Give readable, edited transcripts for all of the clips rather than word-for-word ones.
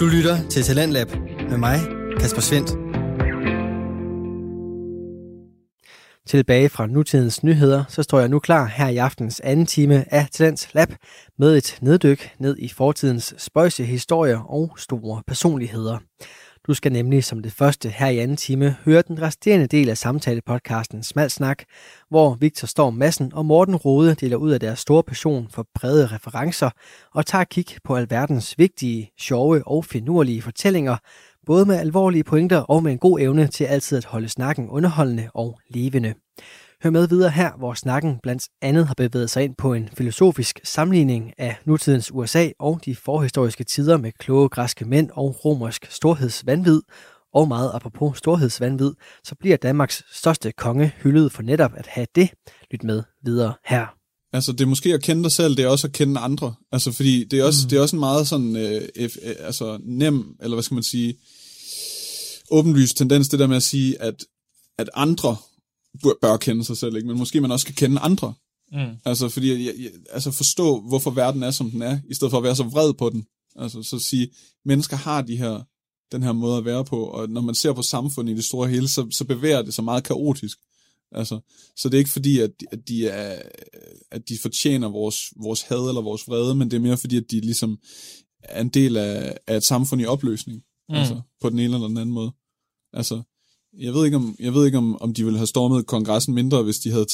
Du lytter til Talentlab med mig, Kasper Svindt. Tilbage fra nutidens nyheder, så står jeg nu klar her i aftens anden time af Talentlab med et neddyk ned i fortidens spøjse historier og store personligheder. Du skal nemlig som det første her i anden time høre den resterende del af samtalepodcasten Smalsnak, hvor Victor Storm Madsen og Morten Rode deler ud af deres store passion for brede referencer og tager kig på alverdens vigtige, sjove og finurlige fortællinger, både med alvorlige pointer og med en god evne til altid at holde snakken underholdende og levende. Hør med videre her, hvor snakken blandt andet har bevæget sig ind på en filosofisk sammenligning af nutidens USA og de forhistoriske tider med kloge græske mænd og romersk storhedsvanvid. Og meget apropos storhedsvanvid, så bliver Danmarks største konge hyldet for netop at have det. Lyt med videre her. Altså det er måske at kende dig selv, det er også at kende andre. Altså fordi det er også, det er også en meget sådan, altså nem, eller hvad skal man sige, åbenlys tendens, det der med at sige, at andre bør kende sig selv, ikke? Men måske man også skal kende andre. Mm. Altså, fordi, altså forstå, hvorfor verden er, som den er, i stedet for at være så vred på den. Altså, så at sige, mennesker har den her måde at være på, og når man ser på samfundet i det store hele, så bevæger det sig meget kaotisk. Altså, så det er ikke fordi, at de fortjener vores had eller vores vrede, men det er mere fordi, at de ligesom er en del af et samfund i opløsning. Mm. Altså, på den ene eller den anden måde. Altså, Jeg ved ikke om de ville have stormet kongressen mindre, hvis de havde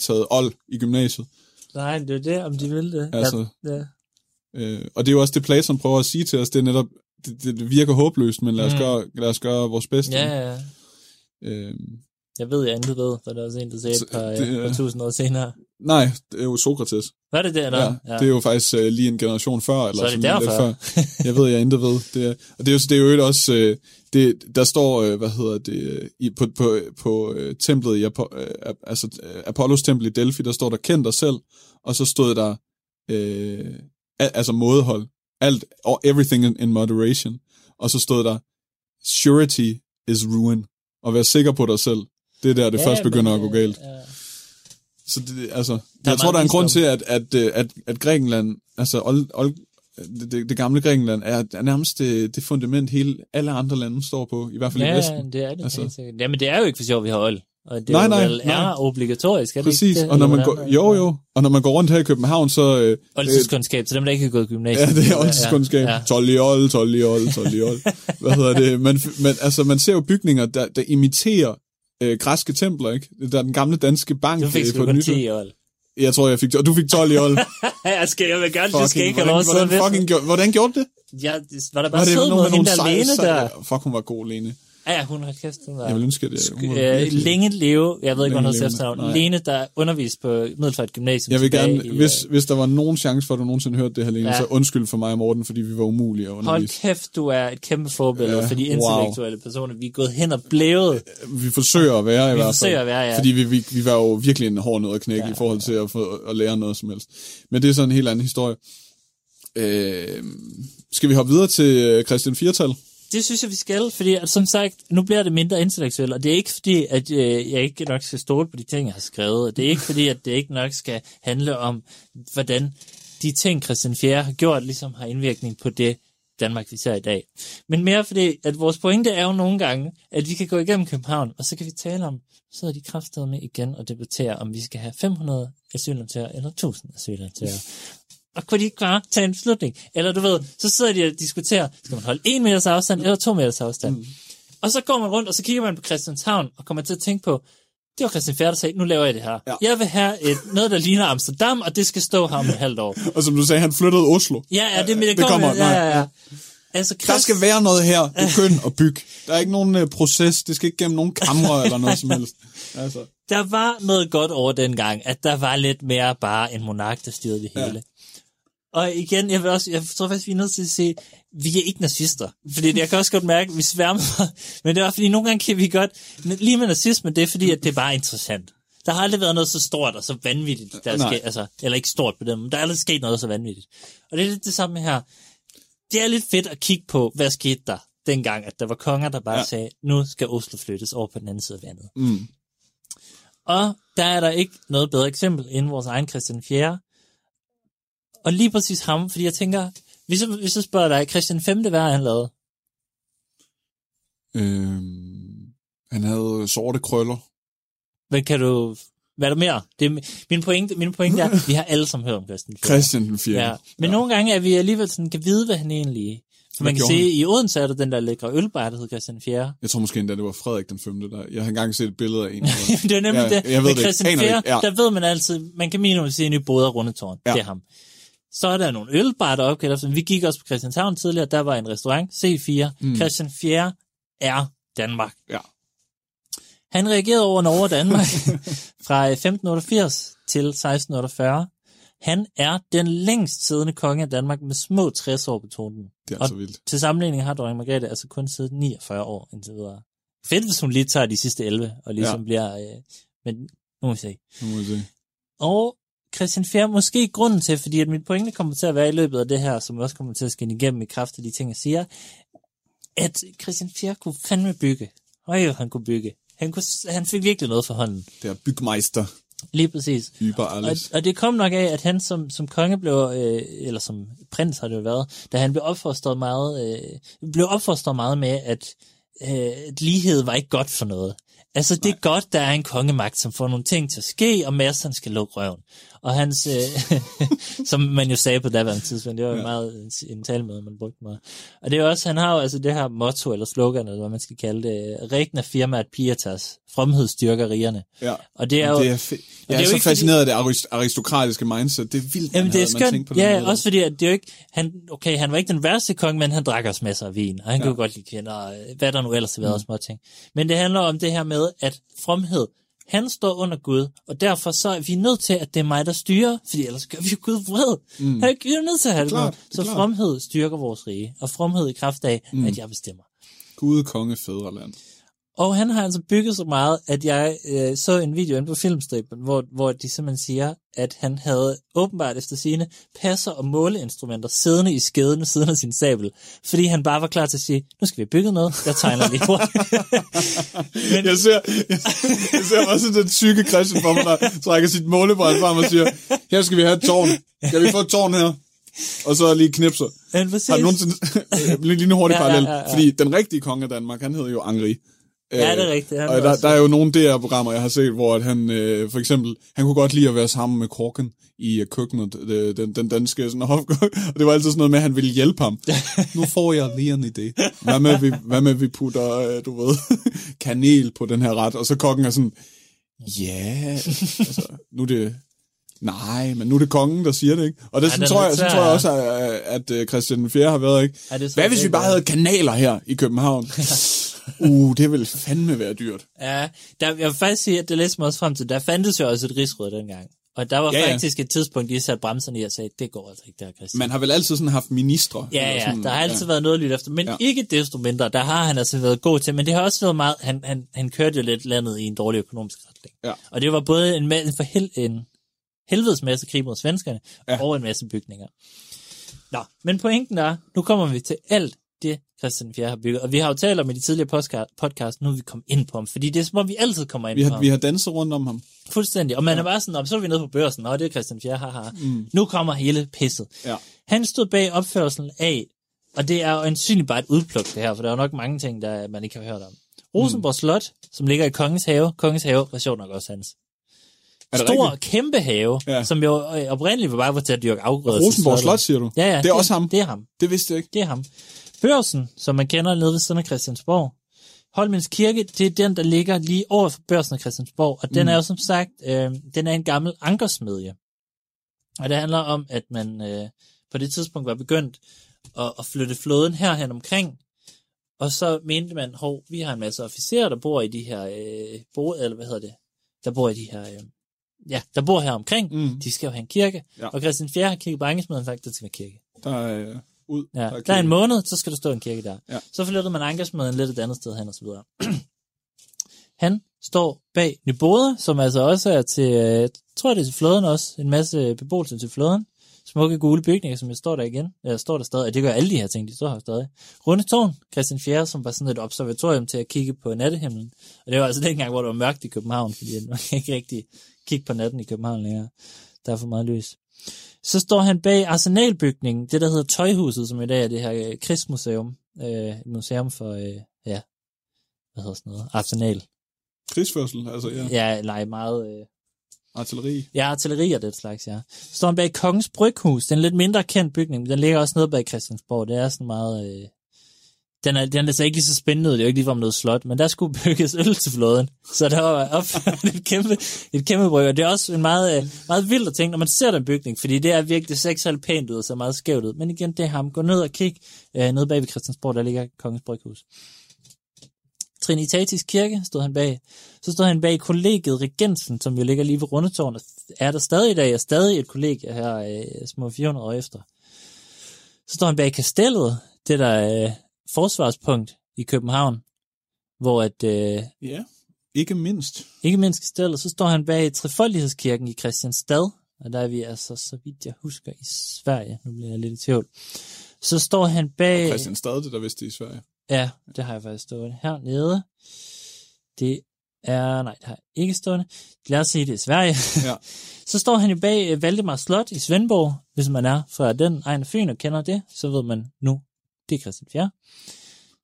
taget old i gymnasiet. Nej, det er det, om de ville det. Altså, ja. Og det er jo også det Platon prøver at sige til os, det er netop, det virker håbløst, men lad os gøre vores bedste. Ja. Jeg ved, jeg endelig ved, for der er også en, der sagde et par 1000 år senere. Nej, det er jo Sokrates. Hvad er det der? Ja. Det er jo faktisk lige en generation før. Eller så er det derfor? Jeg ved, jeg endelig ved. Det er, og det er jo også... der står, hvad hedder det, på templet i Apollos tempel i Delphi, der står der, kend dig selv, og så stod der, altså mådehold, alt, or everything in moderation, og så stod der, surety is ruin, og vær sikker på dig selv. Det er der, det først begynder at gå galt. Ja. Så det, altså, jeg tror, der er en grund til, at Grækenland, altså det gamle Grækenland, er nærmest det fundament, hele alle andre lande står på, i hvert fald i Vesten. Ja, det er det. Altså. Jamen, det er jo ikke for sjovt, vi har old. Og det nej. Er obligatorisk. Er præcis, det, og når man går, jo, og når man går rundt her i København, så... oldtidskundskab, så dem, der ikke har gået gymnasiet. Ja, det er oldtidskundskab. Ja. 12 i old. Hvad hedder det? Man ser jo bygninger, der imiterer græske templer, ikke? Der er den gamle danske bank. Du fik sgu kun 10 i old. Jeg tror, jeg fik... Og du fik 12 i old. Jeg vil gøre det, du skal ikke have lov sådan lidt. Hvordan gjorde det? Ja, var der bare sød mod hende der Lene der? Fuck, hun var god, Lene. Ja, hun har kæft, hun var... Jeg vil ønske, at det... Længe leve... Jeg ved ikke, hvordan hun har efternavn. Lene, der underviste på Middelfart Gymnasium. Jeg vil gerne... Hvis der var nogen chance for, at du nogensinde hørte det her, Lene, så undskyld for mig og Morten, fordi vi var umulige at undervise. Hold kæft, du er et kæmpe forbillede for de intellektuelle personer. Vi er gået hen og blevet... Vi forsøger at være i hvert fald. Fordi vi var jo virkelig en hård nød at knække i forhold til at lære noget som helst. Men det er sådan en helt anden historie. Skal vi hoppe videre til Christian IV-tal? Det synes jeg, vi skal, fordi at, som sagt, nu bliver det mindre intellektuelt, og det er ikke fordi, at jeg ikke nok skal stole på de ting, jeg har skrevet, og det er ikke fordi, at det ikke nok skal handle om, hvordan de ting, Christian IV har gjort, ligesom har indvirkning på det Danmark, vi ser i dag. Men mere fordi, at vores pointe er jo nogle gange, at vi kan gå igennem København, og så kan vi tale om, så er de kraftedeme igen og debattere, om vi skal have 500 asylantere eller 1000 asylantere. Og kunne de ikke bare tage en beslutning? Eller du ved, så sidder de og diskuterer, skal man holde 1 meters afstand eller 2 meters afstand? Mm. Og så går man rundt, og så kigger man på Christianshavn, og kommer til at tænke på, det var Christian IV, der sagde, nu laver jeg det her. Ja. Jeg vil have noget, der ligner Amsterdam, og det skal stå her om et halvt år. Og som du sagde, han flyttede Oslo. Ja, det kommer. Altså, der skal være noget her, begynd at bygge. Der er ikke nogen proces, det skal ikke gennem nogen kamre eller noget som helst. Altså. Der var noget godt over dengang, at der var lidt mere bare en monark, der styrede det hele. Ja. Og igen, jeg tror faktisk, vi er nødt til at sige, vi er ikke nazister. Fordi jeg kan også godt mærke, at vi sværmer, men det var fordi, nogle gange kan vi godt, lige med nazisme, det er fordi, at det er bare interessant. Der har aldrig været noget så stort og så vanvittigt, der er sket, altså, eller ikke stort på dem, men der er aldrig sket noget så vanvittigt. Og det er lidt det samme her. Det er lidt fedt at kigge på, hvad skete der dengang, at der var konger, der bare sagde, nu skal Oslo flyttes over på den anden side af vandet. Mm. Og der er der ikke noget bedre eksempel end vores egen Christian IV. Og lige præcis ham, fordi jeg tænker, Hvis jeg spørger dig, Christian V, hvad har han lavet? Han havde sorte krøller. Hvad er der mere? Det er min pointe er, at vi har alle sammen hørt om Christian IV. Christian IV. Ja. Men nogle gange er vi alligevel sådan, kan vide, hvad han egentlig... For man kan se, i Odense er der den der lækre ølbar, der hed Christian IV. Jeg tror måske endda, det var Frederik den 5. Der. Jeg har engang set et billede af en. Det er nemlig det. Jeg ved det. Christian IV, der ved man altid, man kan minimum sige, at Nyboder og Rundetårn, det er ham. Så er der nogle ølbar, der opkalder. Vi gik også på Christianshavn tidligere, der var en restaurant, C4. Christian IV er Danmark. Ja. Han reagerede over Norge og Danmark fra 1588 til 1648. Han er den længst siddende konge af Danmark med små 60 år på tronen. Det er altså vildt. Til sammenligning har dronning Margrethe altså kun siddet 49 år indtil videre. Fedt, hvis hun lige tager de sidste 11 og ligesom bliver... men nu må vi se. Og Christian IV måske grunden til, fordi at mit pointe kommer til at være i løbet af det her, som også kommer til at skinne igennem i kraft af de ting, jeg siger, at Christian IV kunne fandme bygge. Han kunne bygge. Han fik virkelig noget for hånden. Det er bygmeister. Lige præcis. Og det kom nok af, at han som konge blev, eller som prins har det jo været, da han blev opfostret meget, med, at lighed var ikke godt for noget. Altså, det er godt, der er en kongemagt, som får nogle ting til at ske, og masserne skal lukke røven. Og hans, som man jo sagde på daværende tidspunkt, det var jo meget en talmøde, man brugte meget. Og det er også, han har jo altså det her motto, eller slogan, eller hvad man skal kalde det, regna firmaet pietas, fromhed styrker rigerne. Ja. Og det er jo... Jeg er så fascineret af det aristokratiske mindset, det er vildt, jamen, det er skønt, man tænkte på det. Ja, også fordi, at det er jo ikke... Han var ikke den værste konge, men han drak også masser af vin, og han kunne godt lide kvinder, og hvad der nu ellers har været små ting. Men det handler om det her med, at fromhed, han står under Gud, og derfor så er vi nødt til, at det er mig, der styrer, fordi ellers gør vi jo Gud vred. Vi er jo nødt til at have det. Så fromhed styrker vores rige, og fromhed i kraft af, at jeg bestemmer. Gud, konge, fædreland. Og han har altså bygget så meget, at jeg så en video inde på Filmstriben, hvor de simpelthen siger, at han havde åbenbart efter sigende passer og måleinstrumenter siddende i skeden siden af sin sabel, fordi han bare var klar til at sige, nu skal vi bygge noget, jeg tegner lige hurtigt. Men... Jeg ser også den tykke Christian for mig, der trækker sit målebræt frem og siger, her skal vi have et tårn, kan vi få et tårn her? Og så lige knipser. Har du nogensinde lige en hurtig parallel? Fordi den rigtige konge af Danmark, han hed jo Henri. Ja, det er rigtigt. Og der er jo nogle DR-programmer, jeg har set, hvor at han for eksempel, han kunne godt lide at være sammen med Korken i køkkenet, den danske sådan, og det var altid sådan noget med, at han ville hjælpe ham. Nu får jeg lige en idé. Hvad med vi putter, du ved, kanel på den her ret, og så Korken er sådan, altså, nu er det... Nej, men nu er det kongen, der siger det, ikke? Og det tror jeg også, at Christian IV har været, ikke? Ja, hvad hvis vi bare havde kanaler her i København? Det ville fandme være dyrt. Ja, jeg vil faktisk sige, at det læste mig også frem til, der fandtes jo også et rigsråd dengang. Og der var faktisk et tidspunkt, de satte bremserne i og sagde, det går altså ikke der, Christian. Man har vel altid sådan haft ministre? Ja, sådan, der har altid været noget at lytte efter, men ikke desto mindre, der har han altså været god til, men det har også været meget, han kørte jo lidt landet i en dårlig økonomisk retning. Ja. Og det var både en helvedes masse krig mod svenskerne, og en masse bygninger. Nå, men pointen er, nu kommer vi til alt det, Christian IV har bygget. Og vi har jo talt om i de tidligere podcast, nu er vi kommet ind på ham, fordi det er som om, vi altid kommer ind på ham. Vi har danset rundt om ham. Fuldstændig. Og man er bare sådan, så er vi nede på Børsen, og det er Christian IV, Nu kommer hele pisset. Ja. Han stod bag opførelsen af, og det er jo ensynligt bare et udpluk det her, for der er jo nok mange ting, der man ikke har hørt om. Rosenborg Slot, som ligger i Kongens Have. Kongens Have var sjovt nok også hans. Stor, kæmpe have, som jo oprindeligt bare var til at dyrke afgrøder. Rosenborg Slot, siger du? Ja, det er også ham. Det er ham. Det vidste jeg ikke. Det er ham. Børsen, som man kender nede ved siden af Christiansborg. Holmens Kirke, det er den, der ligger lige over for Børsen af Christiansborg, og den er jo som sagt, den er en gammel ankersmedje. Og det handler om, at man på det tidspunkt var begyndt at flytte flåden herhen omkring, og så mente man, vi har en masse officerer, der bor i de her der bor her omkring, de skal jo have en kirke. Ja. Og Christian IV har kigget på ankersmedjen og sagt, det skal være kirke. Der er en måned, så skal der stå en kirke der. Ja. Så flyttede man ankersmedjen lidt et andet sted hen og så videre. Han står bag Nyboder, som altså også er til, jeg tror det er til flåden også, en masse beboelse til flåden. Smukke gule bygninger, som står der stadig, og det gør alle de her ting, de står her stadig. Rundetårn, Christian IV, som var sådan et observatorium til at kigge på nattehimlen. Og det var altså dengang, hvor det var mørkt i København, fordi man ikke rigtig kigge på natten i København længere. Der er for meget lys. Så står han bag arsenalbygningen, det der hedder Tøjhuset, som i dag er det her krigsmuseum. Et museum for, ja, hvad hedder sådan noget, arsenal. Krigsførsel, altså ja. Ja, nej, meget... artilleri. Ja, artilleri og det slags, ja. Så står han bag Kongens Bryghus, den lidt mindre kendt bygning, men den ligger også nede bag Christiansborg, det er sådan meget... Den er altså ikke lige så spændende, det er jo ikke lige om noget slot, men der skulle bygges øl til flåden. Så der var opført et kæmpe brygger. Det er også en meget, meget vild ting, når man ser den bygning, fordi det er virkelig, det ser ikke så pænt ud og så meget skævt ud. Men igen, det er ham. Gå ned og kig nede bag ved Christiansborg, der ligger Kongens Bryghus. Trinitatis Kirke stod han bag. Så stod han bag kollegiet Regensen, som jo ligger lige ved Rundetårn, og er der stadig i dag, og stadig et kollegie her små 400 år efter. Så står han bag kastellet, det der... forsvarspunkt i København, hvor at... ja, ikke mindst. Ikke mindst i stedet, så står han bag Trefoldighedskirken i Christianstad, og der er vi altså, så vidt jeg husker, i Sverige. Nu bliver jeg lidt i tvivl. Så står han bag... Og Christianstad, det der vidste i Sverige. Ja, det har jeg faktisk stået hernede. Det er... Nej, det har jeg ikke stået. Lad os sige, det er Sverige. Ja. Så står han jo bag Valdemars Slot i Svendborg, hvis man er fra den egen Fyn og kender det, så ved man nu, det er Christian IV.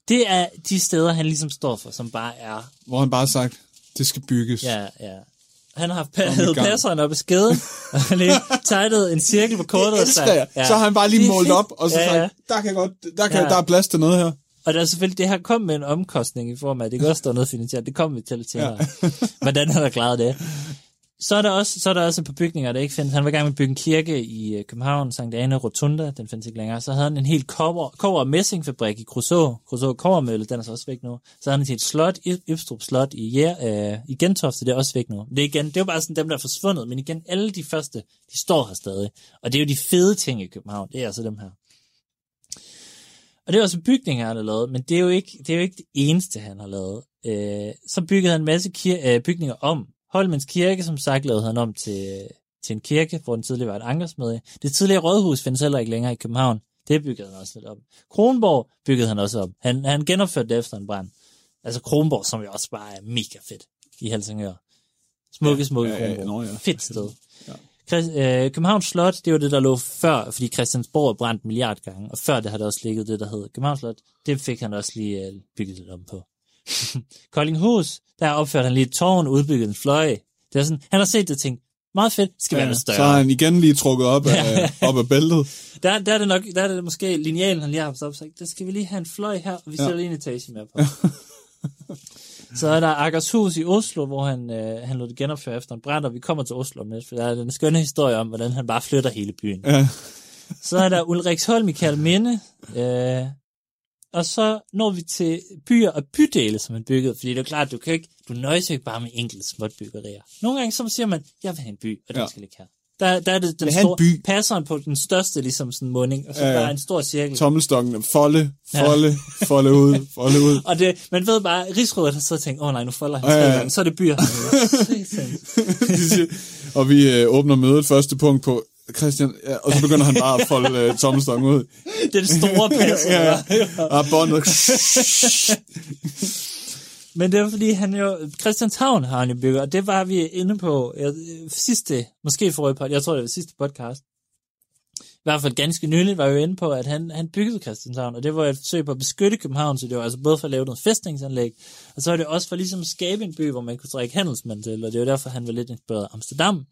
Det er de steder, han ligesom står for, som bare er... Hvor han bare har sagt, det skal bygges. Ja, ja. Han har haft passeren op i skeden, og han lige tegnet en cirkel på kortet. Det elsker jeg. Ja. Så har han bare lige målt fint op, og så ja, ja, sagt, der er plads til noget her. Og der er selvfølgelig, det her kom med en omkostning i form af, at det ikke også står noget finansieret. Det kommer vi til lidt senere. Ja. Hvordan han har klaret det. Så er der også et par bygninger, der ikke findes. Han var i gang med at bygge en kirke i København, Sankt Anne Rotunda, den findes ikke længere. Så havde han en hel kobber- og messingfabrik i Kruså Kobbermølle, den er så også væk nu. Så havde han et slot, Ibstrup Slot i Gentofte, det er også væk nu. Det er, igen, det er jo bare sådan dem, der er forsvundet, men igen, alle de første, de står her stadig. Og det er jo de fede ting i København, det er altså dem her. Og det er også bygninger, han har lavet, men det er jo ikke det eneste, han har lavet. Så byggede han en masse bygninger om. Holmens Kirke, som sagt, lavede han om til en kirke, hvor den tidligere var et ankersmedie. Det tidligere rådhus findes heller ikke længere i København. Det byggede han også lidt op. Kronborg byggede han også op. Han genopførte det efter en brand. Altså Kronborg, som jo også bare er mega fedt i Helsingør. Smukke Kronborg. Ja. Fedt sted. Ja. Københavns Slot, det var det, der lå før, fordi Christiansborg brændte en milliard gange, og før det har det også ligget det, der hed Københavns Slot. Det fik han også lige bygget lidt om på. Koldinghus, der opførte han lige et tårn, udbygget en fløj. Det er sådan, han har set det og tænkt, meget fedt, det skal være noget større. Så har han igen lige trukket op af bæltet. Der er det måske linealen, han lige har haft op, så der skal vi lige have en fløj her, og vi sætter lige en etage mere på. Så er der Akershus i Oslo, hvor han lod det genopføre efter en brand, og vi kommer til Oslo med, for der er den skønne historie om, hvordan han bare flytter hele byen. Ja. Så er der Ulriksholm i Kalminde, og så når vi til byer og bydele, som man byggede, fordi det er klart, du nøjes jo ikke bare med enkelte småt byggerier. Nogle gange så siger man, jeg vil have en by, og den skal ligge her. Der er det den store passeren på den største ligesom sådan munding, og så bare en stor cirkel. Tommelstokken, folde ud. Og det, man ved bare, rigsrådet har så tænkt, nej, nu folder han 3 gange, så er det byer. Og vi åbner mødet, første punkt på Christian, ja, og så begynder han bare at folde tommelstokken ud. Det er det store passer. Ja, båndet. Men det er fordi, han jo... Christianshavn har han jo bygget, og det var vi inde på sidste... Måske forrige podcast, jeg tror det var sidste podcast. I hvert fald ganske nyligt var jeg jo inde på, at han byggede Christianshavn, og det var et forsøg på at beskytte København, så det var altså både for at lave noget fæstningsanlæg, og så var det også for ligesom at skabe en by, hvor man kunne trække handelsmænd til, og det var derfor, han var lidt inspireret af Amsterdam,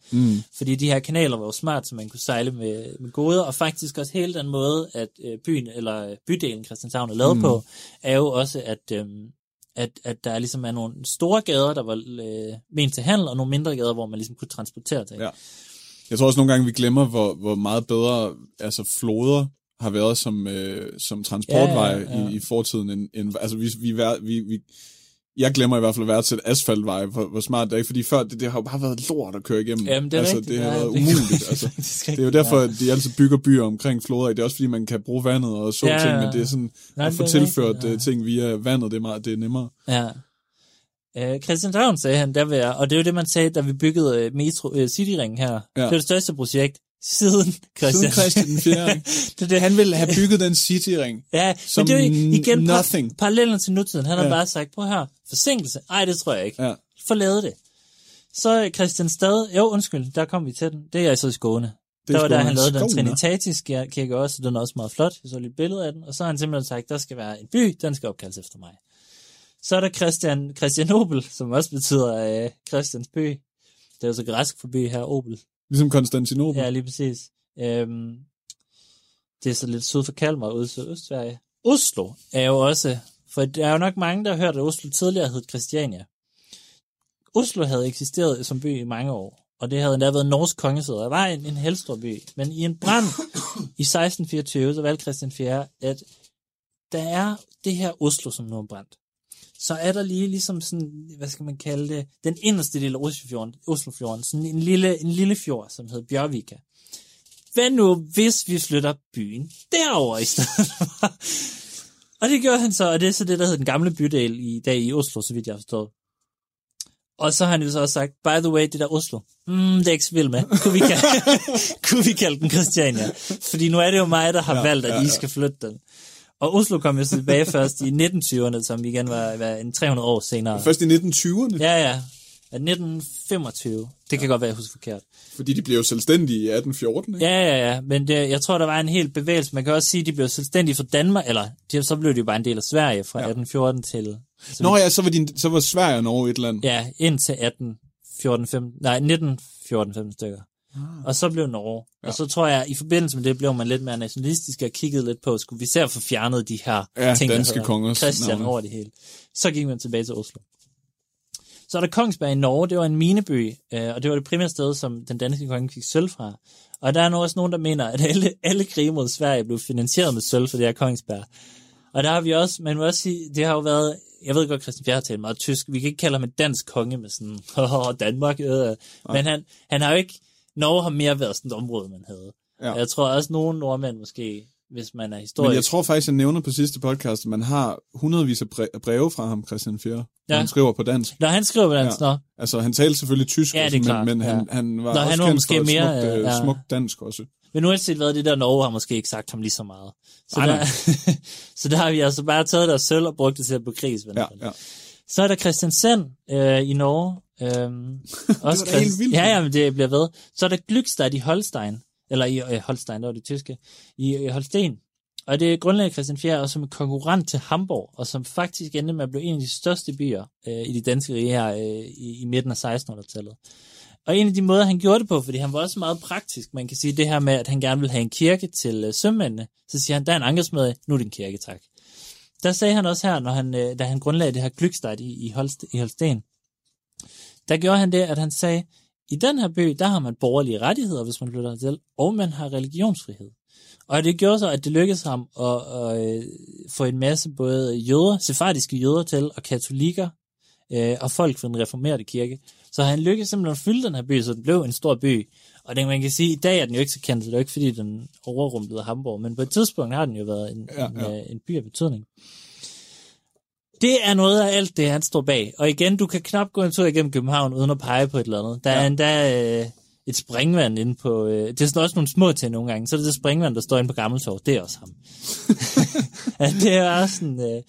fordi de her kanaler var jo smart, så man kunne sejle med goder, og faktisk også hele den måde, at byen, eller bydelen Christianshavn er lavet på, er jo også, at der ligesom er nogle store gader, der var ment til handel, og nogle mindre gader, hvor man ligesom kunne transportere ting. Ja. Jeg tror også nogle gange, vi glemmer, hvor meget bedre altså floder har været som transportveje i fortiden. Altså jeg glemmer i hvert fald at være til et asfaltveje, hvor smart det er ikke, fordi før det har bare været lort at køre igennem. Jamen, det er altså, rigtigt. Det har været umuligt. Altså, det er jo derfor, at de altid bygger byer omkring floder. Det er også fordi, man kan bruge vandet og så ting, men det er sådan at få tilført ting via vandet, det er nemmere. Ja. Christianshavn, sagde han, der vil jeg, og det er jo det, man sagde, da vi byggede Cityringen her. Ja. Det var det største projekt siden Christian 4. det, han ville have bygget den Cityring. Ja, som men det er jo igen parallellen til nutiden. Han har bare sagt, prøv her, forsinkelse. Ej, det tror jeg ikke. Ja. Forlade det. Så Christianstad, der kom vi til den. Det er jeg så i Skåne. Der var der, han lavede den trinitatiske kirke også, og den er også meget flot. Jeg så lige et billede af den. Og så har han simpelthen sagt, der skal være en by, den skal opkaldes efter mig. Så er der Christianopel, som også betyder Christians by. Det er jo så græsk for by her, Opel. Ligesom Konstantinopel. Ja, lige præcis. Det er så lidt syd for Kalmar, ude til Østsverige. Oslo er jo også, for der er jo nok mange, der har hørt, at Oslo tidligere hed Christiania. Oslo havde eksisteret som by i mange år, og det havde endda været norsk kongesæde. Det var en helstrømby, men i en brand i 1624, så valgte Christian IV, at der er det her Oslo, som nu er brændt. Så er der lige ligesom sådan, hvad skal man kalde det, den inderste del af Oslofjorden, sådan en lille fjord, som hedder Bjørvika. Hvad nu, hvis vi flytter byen derover i stedet for? Og det gjorde han så, og det er så det, der hedder den gamle bydel i dag i Oslo, så vidt jeg har forstået. Og så har han jo så også sagt, by the way, det der Oslo, det er ikke så vild med. Kunne vi kalde den Christiania? Fordi nu er det jo mig, der har valgt, at I skal flytte den. Og Oslo kom jo tilbage først i 1920'erne, som igen var en 300 år senere. Først i 1920'erne? Ja. 1925. Det kan godt være, jeg husker forkert. Fordi de blev jo selvstændige i 1814, ikke? Ja. Men det, jeg tror, der var en hel bevægelse. Man kan også sige, at de blev selvstændige fra Danmark, eller så blev de jo bare en del af Sverige fra 1814 til... Så var Sverige og Norge et land. Ja, indtil 1914-15 stykker. Og så blev Norge. Og så tror jeg, i forbindelse med det, blev man lidt mere nationalistisk og kiggede lidt på, skulle vi se få fjernet de her ting, danske kongers Christian over det hele. Så gik man tilbage til Oslo. Så er der Kongensberg i Norge, det var en mineby, og det var det primære sted, som den danske konge fik sølv fra. Og der er nu også nogen, der mener, at alle krige mod Sverige blev finansieret med sølv for det her Kongensberg. Og der har vi også, man må også sige, det har jo været, jeg ved godt, Christian IV har talt meget tysk, vi kan ikke kalde ham en dansk konge med sådan, Danmark, men han har jo ikke, Norge har mere været sådan et område, man havde. Ja. Jeg tror også, nogle nordmænd måske, hvis man er historisk. Men jeg tror faktisk, jeg nævner på sidste podcast, at man har hundredvis af breve fra ham, Christian IV, han skriver på dansk. Når han skriver på dansk, ja. Altså, han talte selvfølgelig tysk, ja, også, men han var også kendt for et smukt dansk også. Men uanset hvad, det der Norge har måske ikke sagt ham lige så meget. Så der har vi altså bare taget deres sølv og brugt det til at bekriges. Ja. Så er der Christiansand i Norge. Også det var da helt vildt. Ja, men det bliver ved. Så er der Glückstadt i Holstein. Eller i Holstein, der var det tyske, i Holstein. Og det er grundlægger Christian IV, og som en konkurrent til Hamborg, og som faktisk endte med at blive en af de største byer i de danske rige her i midten af 1600-tallet. Og en af de måder, han gjorde det på, fordi han var også meget praktisk, man kan sige det her med, at han gerne ville have en kirke til sømændene, så siger han, der er en ankersmed, nu er det en kirke, tak. Der sagde han også her, når han, da han grundlagde det her Glückstadt i Holstein, der gjorde han det, at han sagde, i den her by, der har man borgerlige rettigheder, hvis man flytter til, og man har religionsfrihed. Og det gjorde så, at det lykkedes ham at få en masse både jøder, sefardiske jøder til, og katolikker, og folk fra den reformerede kirke. Så han lykkedes simpelthen at fylde den her by, så den blev en stor by. Og det, man kan sige, i dag er den jo ikke så kendt, det er jo ikke fordi den overrumplede Hamborg, men på et tidspunkt har den jo været en by af betydning. Det er noget af alt det, han står bag. Og igen, du kan knap gå en tur igennem København, uden at pege på et eller andet. Der er endda et springvand inde på... det er sådan også nogle små til nogle gange. Så er det springvand, der står inde på Gammeltorv. Det er også ham. Det er også sådan...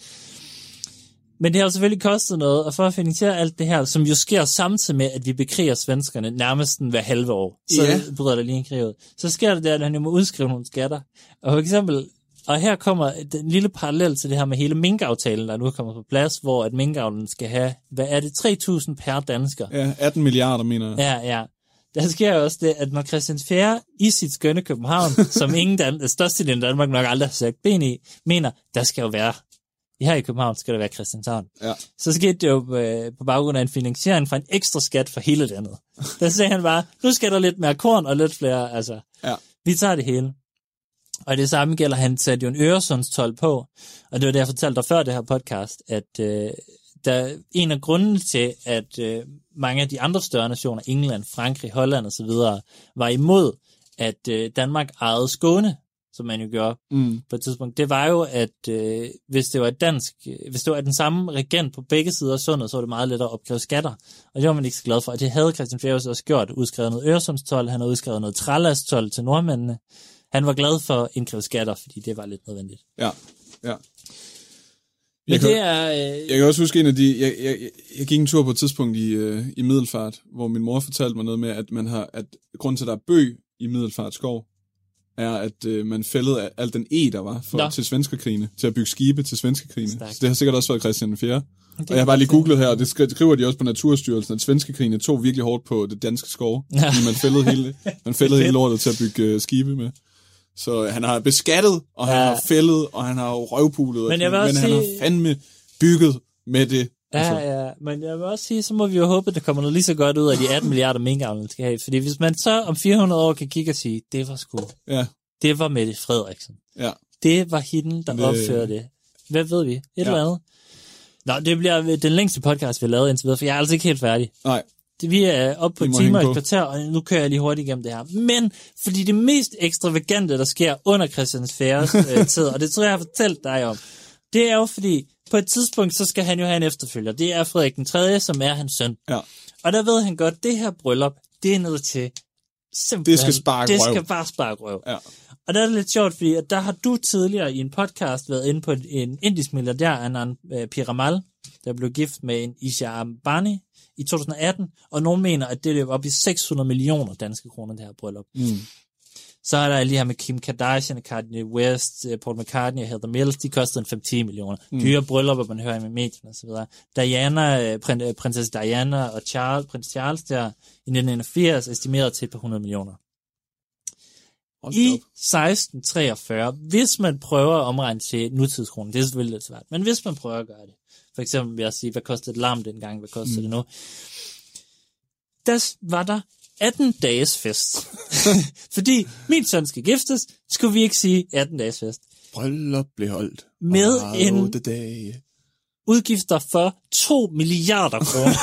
Men det har selvfølgelig kostet noget, og for at finansiere alt det her, som jo sker samtidig med, at vi bekriger svenskerne nærmest hver halve år, så bryder der lige en krig ud. Så sker det der, at han jo må udskrive nogle skatter. Og for eksempel... Og her kommer den lille parallel til det her med hele minkaftalen, der nu kommer på plads, hvor at minkavlen skal have, hvad er det, 3.000 per dansker? Ja, 18 milliarder, mener jeg. Ja. Der sker jo også det, at når Christian IV i sit skønne København, som størstedelen af Danmark nok aldrig har sat ben i, mener, der skal jo være, her i København skal der være Christianshavn. Ja. Så skete det jo på baggrund af en finansiering fra en ekstra skat for hele landet. Der sagde han bare, nu skal der lidt mere korn og lidt flere, altså, vi tager det hele. Og det samme gælder, han satte jo en Øresundstold på, og det var det, jeg fortalte dig før det her podcast, at der en af grundene til, at mange af de andre større nationer, England, Frankrig, Holland osv., var imod, at Danmark ejede Skåne, som man jo gjorde på et tidspunkt. Det var jo, at hvis det var den samme regent på begge sider af sundet, så var det meget lettere at opkræve skatter. Og det var man ikke så glad for, og det havde Christian Fjæres også gjort, udskrevet noget Øresundstold, han havde udskrevet noget Trælasttold til nordmændene. Han var glad for at indkræve skatter, fordi det var lidt nødvendigt. Ja. Jeg kan også huske en af de... Jeg gik en tur på et tidspunkt i Middelfart, hvor min mor fortalte mig noget med, at grunden til, at der er bøg i Middelfartskov, er, at man fældede alt den der var til svenskerkrigene, til at bygge skibe til svenskerkrigene. Så det har sikkert også været Christian IV. Og jeg har bare lige googlet her, og det skriver de også på Naturstyrelsen, at svenskerkrigene tog virkelig hårdt på det danske skov, fordi man fældede hele lortet til at bygge skibe med. Så han har beskattet, og han har fældet, og han har røvpulet, men han har fandme bygget med det. Ja, men jeg vil også sige, så må vi jo håbe, at der kommer noget lige så godt ud af de 18 milliarder minkavlere, man skal have. Fordi hvis man så om 400 år kan kigge og sige, det var sgu, det var Mette Frederiksen, det var hende, der opførte det. Hvad ved vi? Et eller andet. Nå, det bliver den længste podcast, vi har lavet indtil videre, for jeg er altså ikke helt færdig. Nej. Vi er oppe på timer og et kvarter, og nu kører jeg lige hurtigt igennem det her. Men, fordi det mest ekstravagante, der sker under Christian Færes tid, og det tror jeg, jeg har fortalt dig om, det er jo fordi, på et tidspunkt, så skal han jo have en efterfølger. Det er Frederik den 3., som er hans søn. Ja. Og der ved han godt, at det her bryllup, det er nødt til simpelthen... Det skal bare sparke røv. Ja. Og der er det lidt sjovt, fordi at der har du tidligere i en podcast været inde på en indisk milliardær, Anand Piramal, der blev gift med en Isha Ambani i 2018, og nogen mener, at det løb op i 600 millioner danske kroner, det her bryllup. Mm. Så er der lige her med Kim Kardashian, Kanye West, Paul McCartney og Heather Mills, de kostede en 5-10 millioner. Dyre bryllupper, man hører i medierne og så videre. Diana, prinsesse Diana og prins Charles der i 1981 estimeret til et par 100 millioner. I 1643, hvis man prøver at omregne til nutidskronen, det er selvfølgelig lidt svært, men hvis man prøver at gøre det, for eksempel ved at sige, hvad kostede et lam dengang, hvad kostede det nu, der var der 18 dages fest. Fordi min søn skal giftes, skulle vi ikke sige 18 dages fest. Bryllup blev holdt. Med en udgifter for 2 milliarder kroner.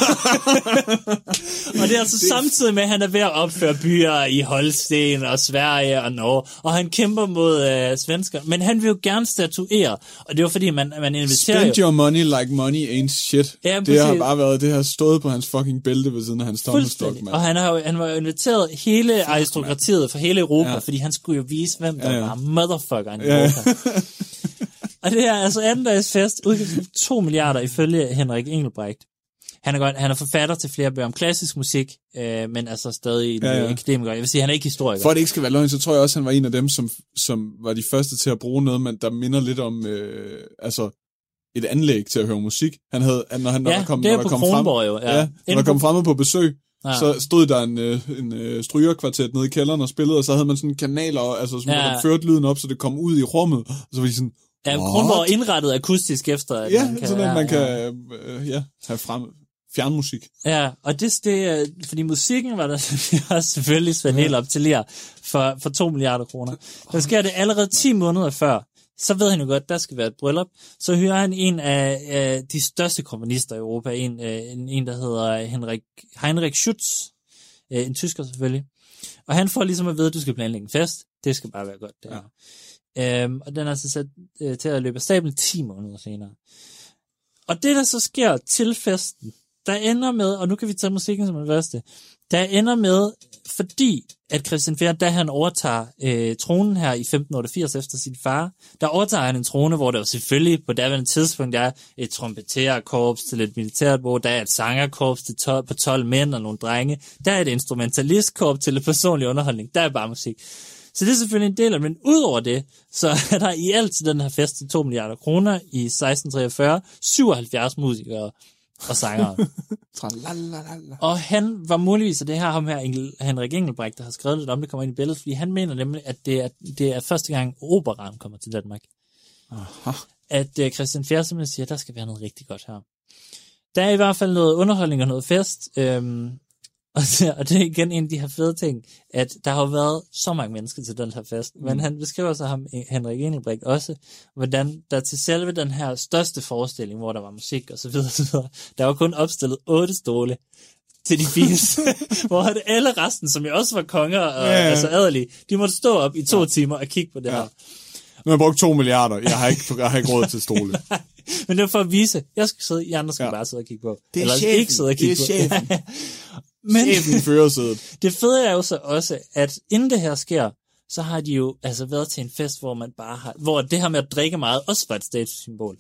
Og det er altså samtidig med, at han er ved at opføre byer i Holstein og Sverige og Norge, og han kæmper mod svensker. Men han vil jo gerne statuere, og det var fordi, man inviterer... Spend your money like money ain't shit. Ja, det har bare været, det har stået på hans fucking bælte ved siden af hans tommelstok, mand. Og han var jo inviteret hele aristokratiet fra hele Europa, fordi han skulle jo vise, hvem der var motherfuckeren i Europa. Og det er altså 18 dages fest, udgivet 2 milliarder ifølge Henrik Engelbrecht. Han er forfatter til flere bøger om klassisk musik, men altså stadig akademiker. Jeg vil sige, han er ikke historiker. For at det ikke skal være løgn, så tror jeg også, han var en af dem, som var de første til at bruge noget, men der minder lidt om et anlæg til at høre musik. Han havde, når han kom frem på besøg, så stod der en strygerkvartet nede i kælderen og spillede, og så havde man sådan kanaler, altså, som man førte lyden op, så det kom ud i rummet, og så var de sådan... Ja, Kronborg indrettet akustisk efter, at man kan have frem fjernmusik. Ja, og det fordi musikken var der selvfølgelig svært helt op til lære for 2 milliarder kroner. Der sker det allerede 10 måneder før. Så ved han jo godt, der skal være et bryllup. Så hører han en af de største komponister i Europa, en der hedder Heinrich Schütz, en tysker selvfølgelig. Og han får ligesom at vide, at du skal planlægge en fest. Det skal bare være godt, det her. Og den er så sat til at løbe af stablen 10 måneder senere. Og det, der så sker til festen, der ender med, og nu kan vi tage musikken som det første, der ender med, fordi at Christian IV, da han overtager tronen her i 1588 efter sin far, der overtager han en trone, hvor der jo selvfølgelig på daværende tidspunkt er et trompetærkorps til et militært, hvor der er et sangerkorps til 12, på 12 mænd og nogle drenge, der er et instrumentalistkorps til et personlig underholdning, der er bare musik. Så det er selvfølgelig en del af det, men udover det, så er der i alt til den her fest til 2 milliarder kroner i 1643, 77 musikere og sangere. Og han var muligvis, og det her ham her, Henrik Engelbrecht, der har skrevet lidt om det, kommer ind i billedet, fordi han mener nemlig, at det er første gang operaen kommer til Danmark. Aha. At Christian Fjerde simpelthen siger, at der skal være noget rigtig godt her. Der er i hvert fald noget underholdning og noget fest, og det er igen en af de her fede ting, at der har været så mange mennesker til den her fest, men han beskriver så ham, Henrik Engelbrecht også, hvordan der til selve den her største forestilling, hvor der var musik og så videre, der var kun opstillet 8 stole til de fineste, hvor alle resten, som jo også var konger og altså adelige, de måtte stå op i 2 timer og kigge på det her. Nu har jeg brugt 2 milliarder, jeg har ikke råd til stole. Men det var for at vise, jeg skal sidde, I andre skal bare sidde og kigge på. Det er eller chefen, ikke sidde og kigge det er på. Chefen. Men det fede er jo så også, at inden det her sker, så har de jo altså været til en fest, hvor man bare har, hvor det her med at drikke meget også var et statussymbol.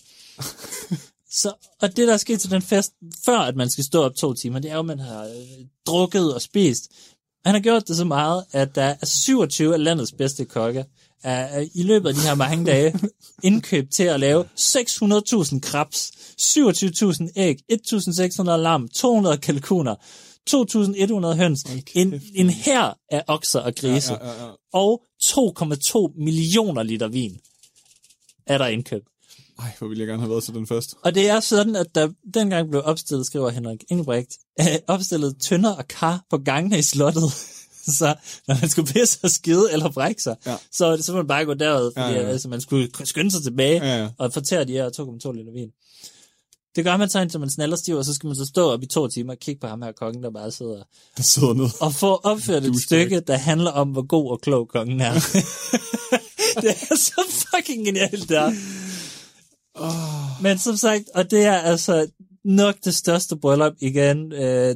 Så, og det der er sket til den fest, før at man skal stå op 2 timer, det er jo, at man har drukket og spist, Han har gjort det så meget, at der er 27 af landets bedste kokke i løbet af de her mange dage indkøbt til at lave 600.000 krebs, 27.000 æg, 1.600 lam, 200 kalkuner, 2.100 høns, en hær af okser og grise, ja. Og 2,2 millioner liter vin er der indkøbt. Ej, hvor ville jeg gerne have været til den første. Og det er sådan, at der dengang blev opstillet, skriver Henrik Engelbrecht, opstillet tønder og kar på gangene i slottet. Så når man skulle pisse og skide eller brække sig, ja. Så var det simpelthen bare gå derud, fordi ja. Altså, man skulle skynde sig tilbage og fortære de her 2,2 liter vin. Det gør man så, indtil man snaller stiv, og så skal man så stå op i 2 timer og kigge på ham her kongen, der bare sidder ned. Og få opført et stykke, der handler om, hvor god og klog kongen er. Det er så fucking genialt der. Oh. Men som sagt, og det er altså nok det største bryllup igen,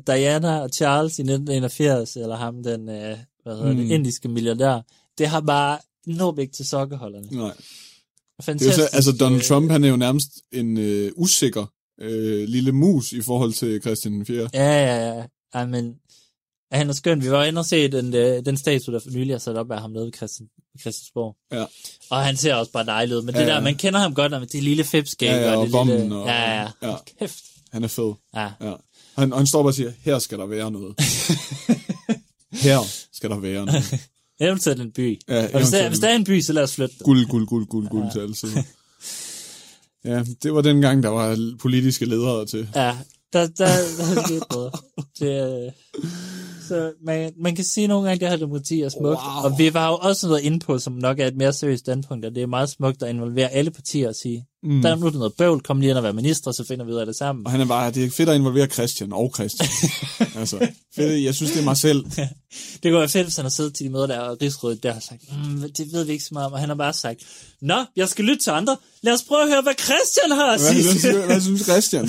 Diana og Charles i 1981, eller ham, den det, indiske milliardær, det har bare nået ikke til sokkeholderne. Nej. Fantastisk. Det er så, altså Donald Trump, han er jo nærmest en usikker lille mus i forhold til Christian IV. Ja. Ej, men han er skøn. Vi var inde og se den statue, der for nylig har sat op af ham nede ved Christiansborg. Ja. Og han ser også bare dejlig ud. Men det der, man kender ham godt, når det lille fipskæg og det bomben lille... Ja. Kæft. Han er fed. Ja. Han står bare og siger, her skal der være noget. Her skal der være noget. Eventuelt en by. Ja, og hvis der er en by, så lad os flytte. Guld til alle sider. Ja, det var den gang, der var politiske ledere til. Ja, der skete noget. Det, så man kan sige nogle gange, at det her demokrati er smukt. Wow. Og vi var jo også noget inde på, som nok er et mere seriøst standpunkt, og det er meget smukt at involvere alle partier og sige, der er nu noget bøvl, kom lige ind og være minister, så finder vi ud af det sammen. Og han er bare, det er fedt at involvere Christian og Christian. Altså, fedt, jeg synes, det er mig selv. Det kunne være fedt, hvis han har siddet til de møder der, og Rigsrådet der har sagt, det ved vi ikke så meget om, og han har bare sagt, nå, jeg skal lytte til andre, lad os prøve at høre, hvad Christian har at sige. Hvad synes Christian?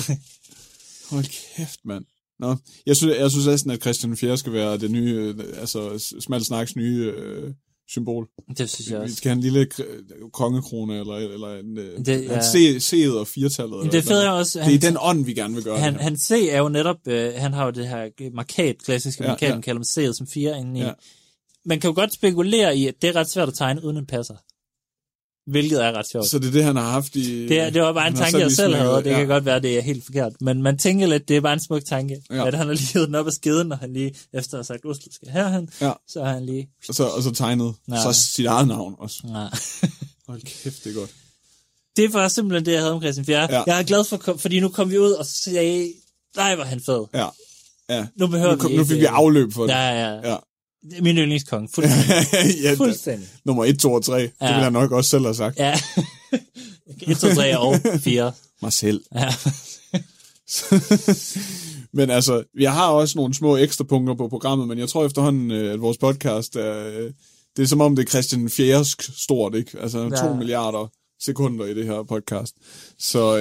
Hold kæft, mand. Nå, jeg synes næsten, at Christian IV skal være det nye, altså Smalsnaks nye symbol. Det synes jeg også. Vi skal have en lille kongekrone, eller en C'et og firtallet. Det er fedt også. Det er den ånd, vi gerne vil gøre. Han C er jo netop, han har jo det her klassiske markat, man kalder C'et som fire indeni. Ja. Man kan jo godt spekulere i, at det er ret svært at tegne, uden en passer. Hvilket er ret sjovt. Så det er det, han har haft i... Det var bare en tanke, jeg selv havde, og det kan godt være, det er helt forkert. Men man tænker lidt, det er bare en smuk tanke, at han har lige hævet den op af skeden, når han lige, efter at have sagt, Oslo skal herhen, så har han lige... Og så tegnet så sit eget navn også. Nej. Hold kæft, det er godt. Det var simpelthen det, jeg havde om Christian IV. Jeg er glad for, fordi nu kom vi ud og sagde, nej, var han fed. Ja. Nu fik vi afløb for det. Ja. Min yndlingskong, fuldstændig. Nummer 1, 2 og 3, det ville jeg nok også selv have sagt. Ja, 1, 2, 3 og 4. Mig selv. Ja. Men altså, jeg har også nogle små ekstra punkter på programmet, men jeg tror efterhånden, at vores podcast, det er som om det er Christian Fjersk stort, ikke? Altså 2 milliarder sekunder i det her podcast. Så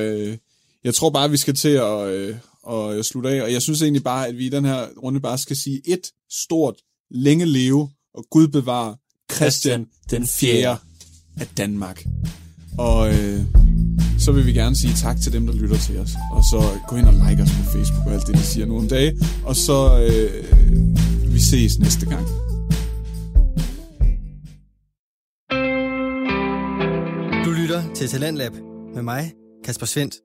jeg tror bare, vi skal til at slutte af, og jeg synes egentlig bare, at vi i den her runde bare skal sige et stort længe leve, og Gud bevare Christian den 4. af Danmark. Og så vil vi gerne sige tak til dem, der lytter til os. Og så gå ind og like os på Facebook og alt det, de siger nu om dagen. Og så vi ses næste gang. Du lytter til Talentlab med mig, Kasper Svindt.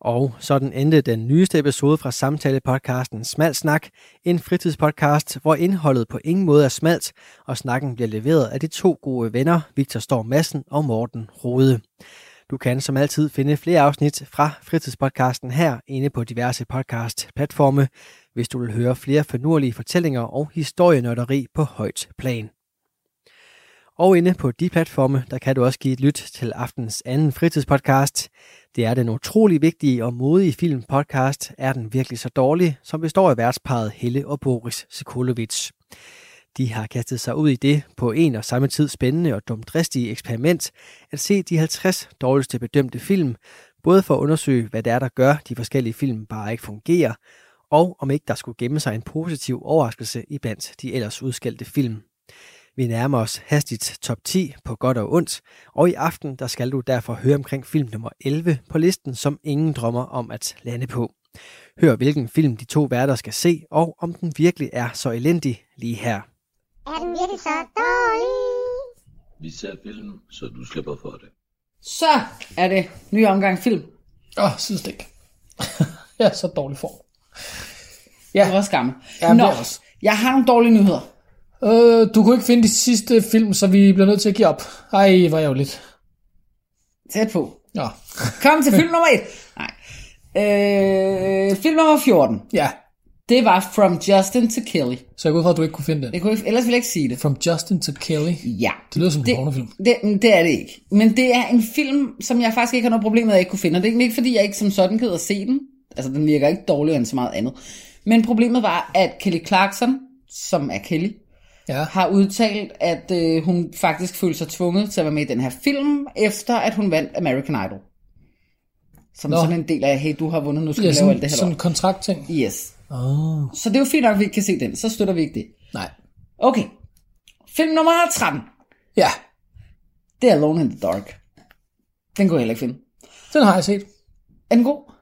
Og sådan endte den nyeste episode fra samtale-podcasten Smalsnak, en fritidspodcast, hvor indholdet på ingen måde er smalt, og snakken bliver leveret af de 2 gode venner, Victor Storm Madsen og Morten Rode. Du kan som altid finde flere afsnit fra fritidspodcasten her inde på diverse podcast-platforme, hvis du vil høre flere finurlige fortællinger og historienørderi på højt plan. Og inde på de platforme, der kan du også give et lyt til aftens anden fritidspodcast. Det er den utrolig vigtige og modige filmpodcast, Er den virkelig så dårlig?, som består af værtsparet Helle og Boris Sekulovic. De har kastet sig ud i det på en og samme tid spændende og dumdristige eksperiment at se de 50 dårligste bedømte film, både for at undersøge, hvad det er, der gør de forskellige film bare ikke fungerer, og om ikke der skulle gemme sig en positiv overraskelse iblandt de ellers udskældte film. Vi nærmer os hastigt top 10 på godt og ondt, og i aften der skal du derfor høre omkring film nummer 11 på listen, som ingen drømmer om at lande på. Hør, hvilken film de to værter skal se, og om den virkelig er så elendig lige her. Er den virkelig så dårlig? Vi ser film, så du slipper for det. Så er det ny omgang film. Synes det ikke. Jeg er så dårlig form. Jeg var skamme. Jeg har nogle dårlige nyheder. Du kunne ikke finde de sidste film, så vi bliver nødt til at give op. Ej, hvor ærgerligt. Tæt på. Ja. Kom til film nummer 1. Nej. Film nummer 14. Ja. Det var From Justin to Kelly. Så jeg går ud fra, at du ikke kunne finde den. Jeg kunne ikke, ellers ville jeg ikke sige det. From Justin to Kelly? Ja. Det lyder som en pornofilm. Det er det ikke. Men det er en film, som jeg faktisk ikke har noget problem med, at jeg ikke kunne finde. Og det er ikke, fordi jeg ikke som sådan gider at se den. Altså, den virker ikke dårligere end så meget andet. Men problemet var, at Kelly Clarkson, som er Kelly, har udtalt, at hun faktisk følte sig tvunget til at være med i den her film, efter at hun vandt American Idol. Som sådan en del af, hey, du har vundet, nu skal vi lave alt det her. Sådan en kontraktting. Yes. Oh. Så det er jo fint nok, at vi ikke kan se den. Så støtter vi ikke det. Nej. Okay. Film nummer 13. Ja. Det er Alone in the Dark. Den kunne jeg heller ikke finde. Den har jeg set. Er den god?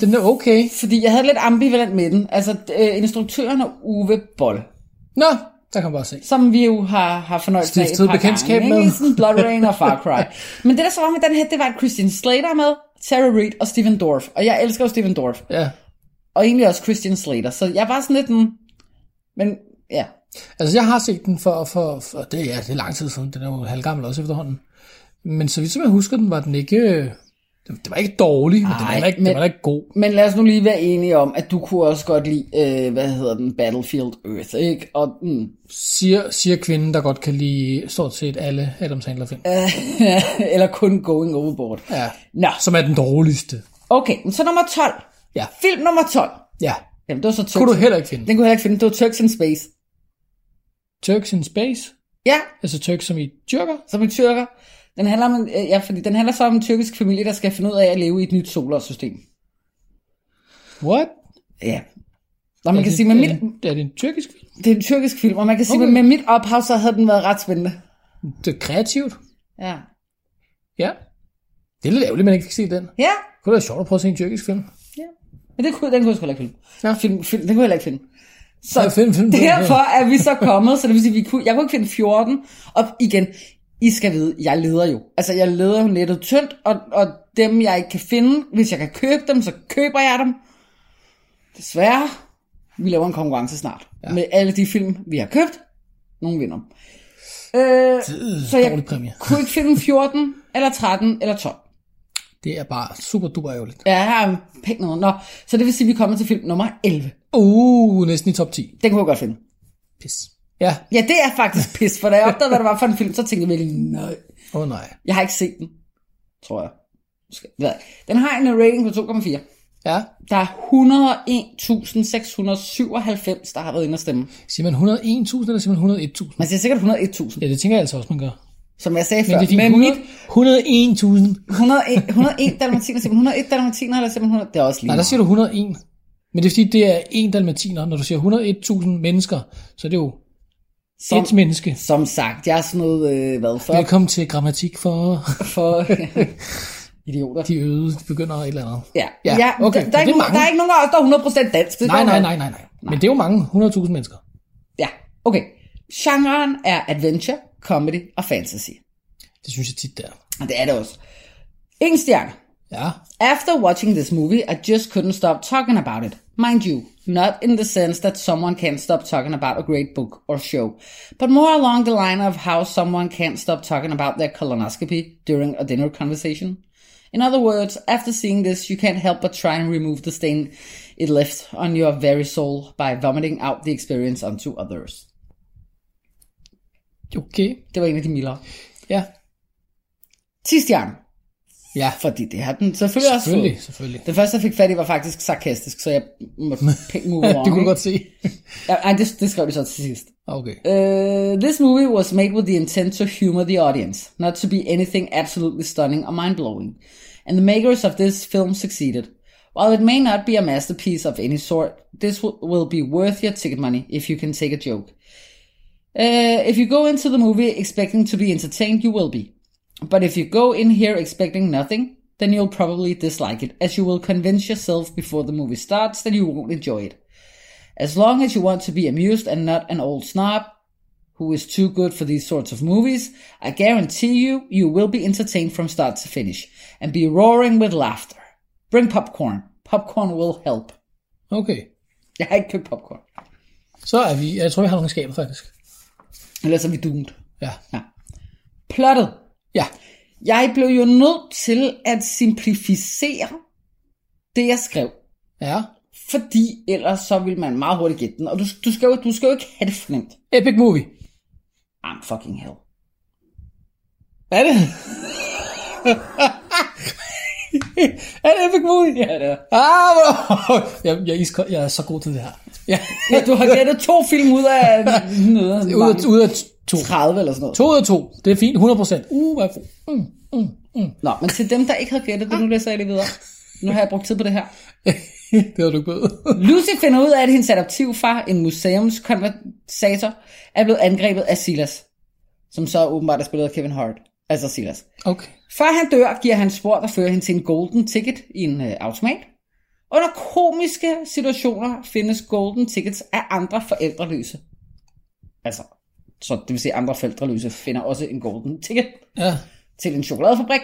Den er okay. Fordi jeg havde lidt ambivalent med den. Altså instruktøren er Uwe Boll. Nå, der kan man bare se. Som vi jo har fornøjelsen af et par gange. Ikke? Sådan Blood Rain og Far Cry. Men det der så var med den her, det var Christian Slater med, Tara Reid og Stephen Dorff. Og jeg elsker jo Stephen Dorff. Ja. Og egentlig også Christian Slater. Så jeg var sådan lidt den. Men ja. Altså jeg har set den for det er lang tid siden. Den er jo halvgammel også efterhånden. Men så vidt som jeg husker den, var den ikke... Det var ikke dårligt, men det var ikke god. Men lad os nu lige være enige om, at du kunne også godt lide, Battlefield Earth, ikke? Og, siger kvinden, der godt kan lide stort set alle Adam Sandler-film. Eller kun Going Overboard. Ja, nå. Som er den dårligste. Okay, så nummer 12. Ja. Film nummer 12. Ja. Jamen, det var så Turks. Kunne du heller ikke finde? Den kunne jeg heller ikke finde. Det var Turks in Space. Turks in Space? Ja. Altså Turks som i tyrker? Som i tyrker. Den handler om, fordi den handler så om en tyrkisk familie, der skal finde ud af at leve i et nyt solsystem. What? Ja. Og man kan sige, er det en tyrkisk film? Det er en tyrkisk film, og man kan sige, at med mit ophav, så havde den været ret spændende. Det er kreativt. Ja. Ja. Det er lidt ærgerligt, man ikke kan se den. Ja. Det kunne være sjovt at prøve at se en tyrkisk film. Ja. Men den kunne jeg sgu heller ikke finde. Ja. Film, den kunne jeg heller ikke finde. Så ja, film, derfor er vi så kommet, så det vil sige, jeg kunne ikke finde 14. Og igen... I skal vide, jeg leder jo. Altså, jeg leder jo nettet tyndt, og dem, jeg ikke kan finde, hvis jeg kan købe dem, så køber jeg dem. Desværre, vi laver en konkurrence snart. Ja. Med alle de film, vi har købt. Nogle vinder. Så jeg kunne ikke finde 14, eller 13, eller 12. Det er bare super duper ærgerligt. Ja, pænt noget. Nå, så det vil sige, at vi kommer til film nummer 11. Næsten i top 10. Den kunne jeg godt finde. Pis. Ja. Ja, det er faktisk pis, for da jeg opdagede, hvad det var for en film, så tænkte jeg virkelig, nej. Nej. Jeg har ikke set den, tror jeg. Den har en rating på 2,4. Ja. Der er 101.697, der har været inde at stemme. Siger man 101.000, eller siger man 101.000? Man siger sikkert 101.000. Ja, det tænker jeg altså også, man gør. Som jeg sagde før. Men det er 101.000. 101 dalmatiner, siger man 101 dalmatiner, eller siger man 100? Det er også lige. Nej, der siger du 101. Men det er fordi, det er en dalmatiner. Når du siger 101.000 mennesker, så er det jo... Et menneske. Som sagt, jeg er sådan noget, for... Velkommen til grammatik for idioter. De øde begynder et eller andet. Ja okay. Der er ikke nogen af os, der er 100% dansk. Nej. Men det er jo mange, 100.000 mennesker. Ja, okay. Genren er adventure, comedy og fantasy. Det synes jeg tit, der. Og det er det også. Ingen stjerne. Ja. After watching this movie, I just couldn't stop talking about it. Mind you, not in the sense that someone can't stop talking about a great book or show, but more along the line of how someone can't stop talking about their colonoscopy during a dinner conversation. In other words, after seeing this, you can't help but try and remove the stain it left on your very soul by vomiting out the experience onto others. Okay. Det var en af de mildere. Ja. 10 stjerner. Ja, fordi det har den selvfølgelig også fået. Selvfølgelig. Den første, jeg fik fat i, var faktisk sarkastisk, så jeg måtte pænt move on. Det kunne du godt se. Nej, det skrev de så til sidst. Okay. This movie was made with the intent to humor the audience, not to be anything absolutely stunning or mind-blowing. And the makers of this film succeeded. While it may not be a masterpiece of any sort, this will be worth your ticket money if you can take a joke. If you go into the movie expecting to be entertained, you will be. But if you go in here expecting nothing, then you'll probably dislike it, as you will convince yourself before the movie starts that you won't enjoy it. As long as you want to be amused and not an old snob who is too good for these sorts of movies, I guarantee you, you will be entertained from start to finish, and be roaring with laughter. Bring popcorn. Popcorn will help. Okay. Jeg har ikke købt popcorn. Så er vi, jeg tror, vi har nogle skaber, faktisk. Ellers er vi doomed. Ja. Plottet. Ja. Jeg blev jo nødt til at simplificere det, jeg skrev. Ja. Fordi ellers så vil man meget hurtigt gætte den. Og du skal jo ikke have det fornemt. Epic movie. I'm fucking hell. Hvad er det? Er det epic movie? Ja, det er. Jeg er så god til det her. Ja, du har gættet 2 film ud af... Ud af 2. 30 eller sådan noget. 2 ud af 2. Det er fint. 100%. Hvad er det? Nå, men til dem, der ikke har gættet det, nu læser jeg lige videre. Nu har jeg brugt tid på det her. Det har du gået. Lucy finder ud af, at hendes adoptivfar, en museumskonversator, er blevet angrebet af Silas, som så åbenbart er spillet af Kevin Hart. Altså Silas. Okay. Før han dør, giver han spor, der fører hende til en golden ticket i en automat. Under komiske situationer findes golden tickets af andre forældreløse. Altså, så det vil sige, andre forældreløse finder også en golden ticket til en chokoladefabrik.